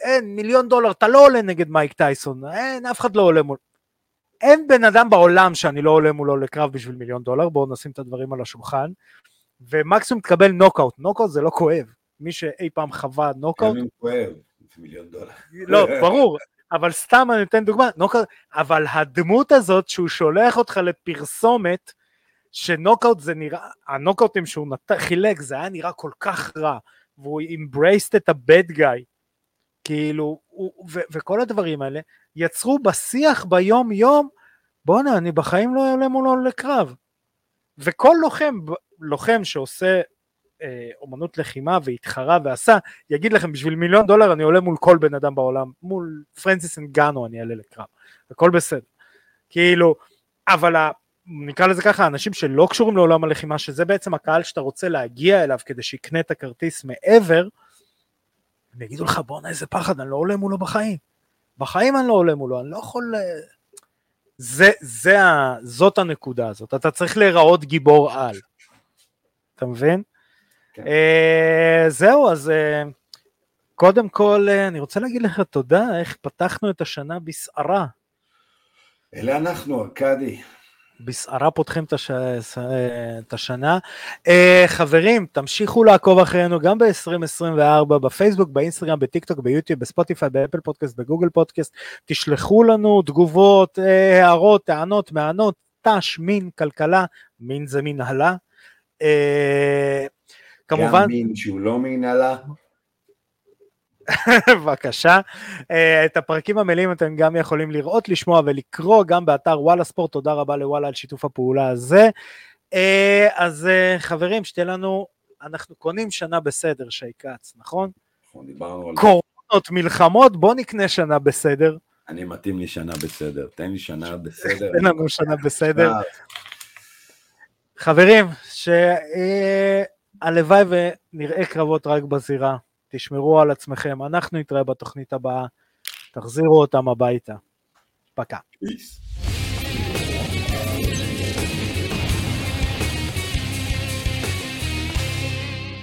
אין, $1,000,000, אתה לא עולה נגד מייק טייסון, אין, אף אחד לא עולה מול, אין בן אדם בעולם שאני לא עולה מולו לקרב בשביל $1,000,000, בואו נשים את הדברים על השולחן, ומקסימום תקבל נוקאוט, נוקאוט זה לא כואב, מי שאי פעם חווה נוקאוט, כואב, $1,000,000, לא, ברור, אבל סתם אני אתן דוגמה, נוקאוט, אבל הדמות הזאת שהוא שולח אותך לפרסומת, שנוקאוט זה נראה, הנוקאוטים שהוא חילק, זה היה נראה כל כך רע, והוא embraced את הבד גאי, כאילו, וכל הדברים האלה, יצרו בשיח ביום יום, בונה, אני בחיים לא עולה מולו לקרב, וכל לוחם שעושה אומנות לחימה והתחרה ועשה, יגיד לכם, בשביל $1,000,000 אני עולה מול כל בן אדם בעולם, מול פרנסיס אנגאנו אני אעלה לקרב, הכל בסדר, כאילו, אבל נקרא לזה ככה, אנשים שלא קשורים לעולם הלחימה, שזה בעצם הקהל שאתה רוצה להגיע אליו, כדי שיקנה את הכרטיס מעבר, הם יגידו לך, בונה איזה פחד, אני לא עולה מולו בחיים, בחיים אני לא עולה מולו, אני לא יכול, זאת הנקודה הזאת, אתה צריך להיראות גיבור על, אתה מבין? זהו, אז קודם כל, אני רוצה להגיד לך תודה, איך פתחנו את השנה בסערה. אלה אנחנו, ארקדי. בסערה פותחים את השנה. חברים, תמשיכו לעקוב אחרינו גם ב-2024, בפייסבוק, באינסטגרם, בטיקטוק, ביוטיוב, בספוטיפיי, באפל פודקאסט, בגוגל פודקאסט. תשלחו לנו תגובות, הערות, טענות, מענות, תש, מין, כלכלה, מין זה מין הלה. כמובן, גם מין שהוא לא מין הלה. בבקשה, את הפרקים המלאים אתם גם יכולים לראות, לשמוע ולקרוא גם באתר וואלה ספורט, תודה רבה לוואלה על שיתוף הפעולה הזה. אז חברים, שתהיה לנו, אנחנו קונים שנה בסדר, שייקץ, נכון? נכון, דיברנו על קורונות, מלחמות, בוא נקנה שנה בסדר. אני מתאים לי שנה בסדר, תן לי שנה בסדר. תן לנו שנה בסדר. חברים, הלוואי ונראה קרבות רק בזירה, תשמרו על עצמכם, אנחנו נתראה בתוכנית הבאה, תחזירו אותם הביתה, פקה.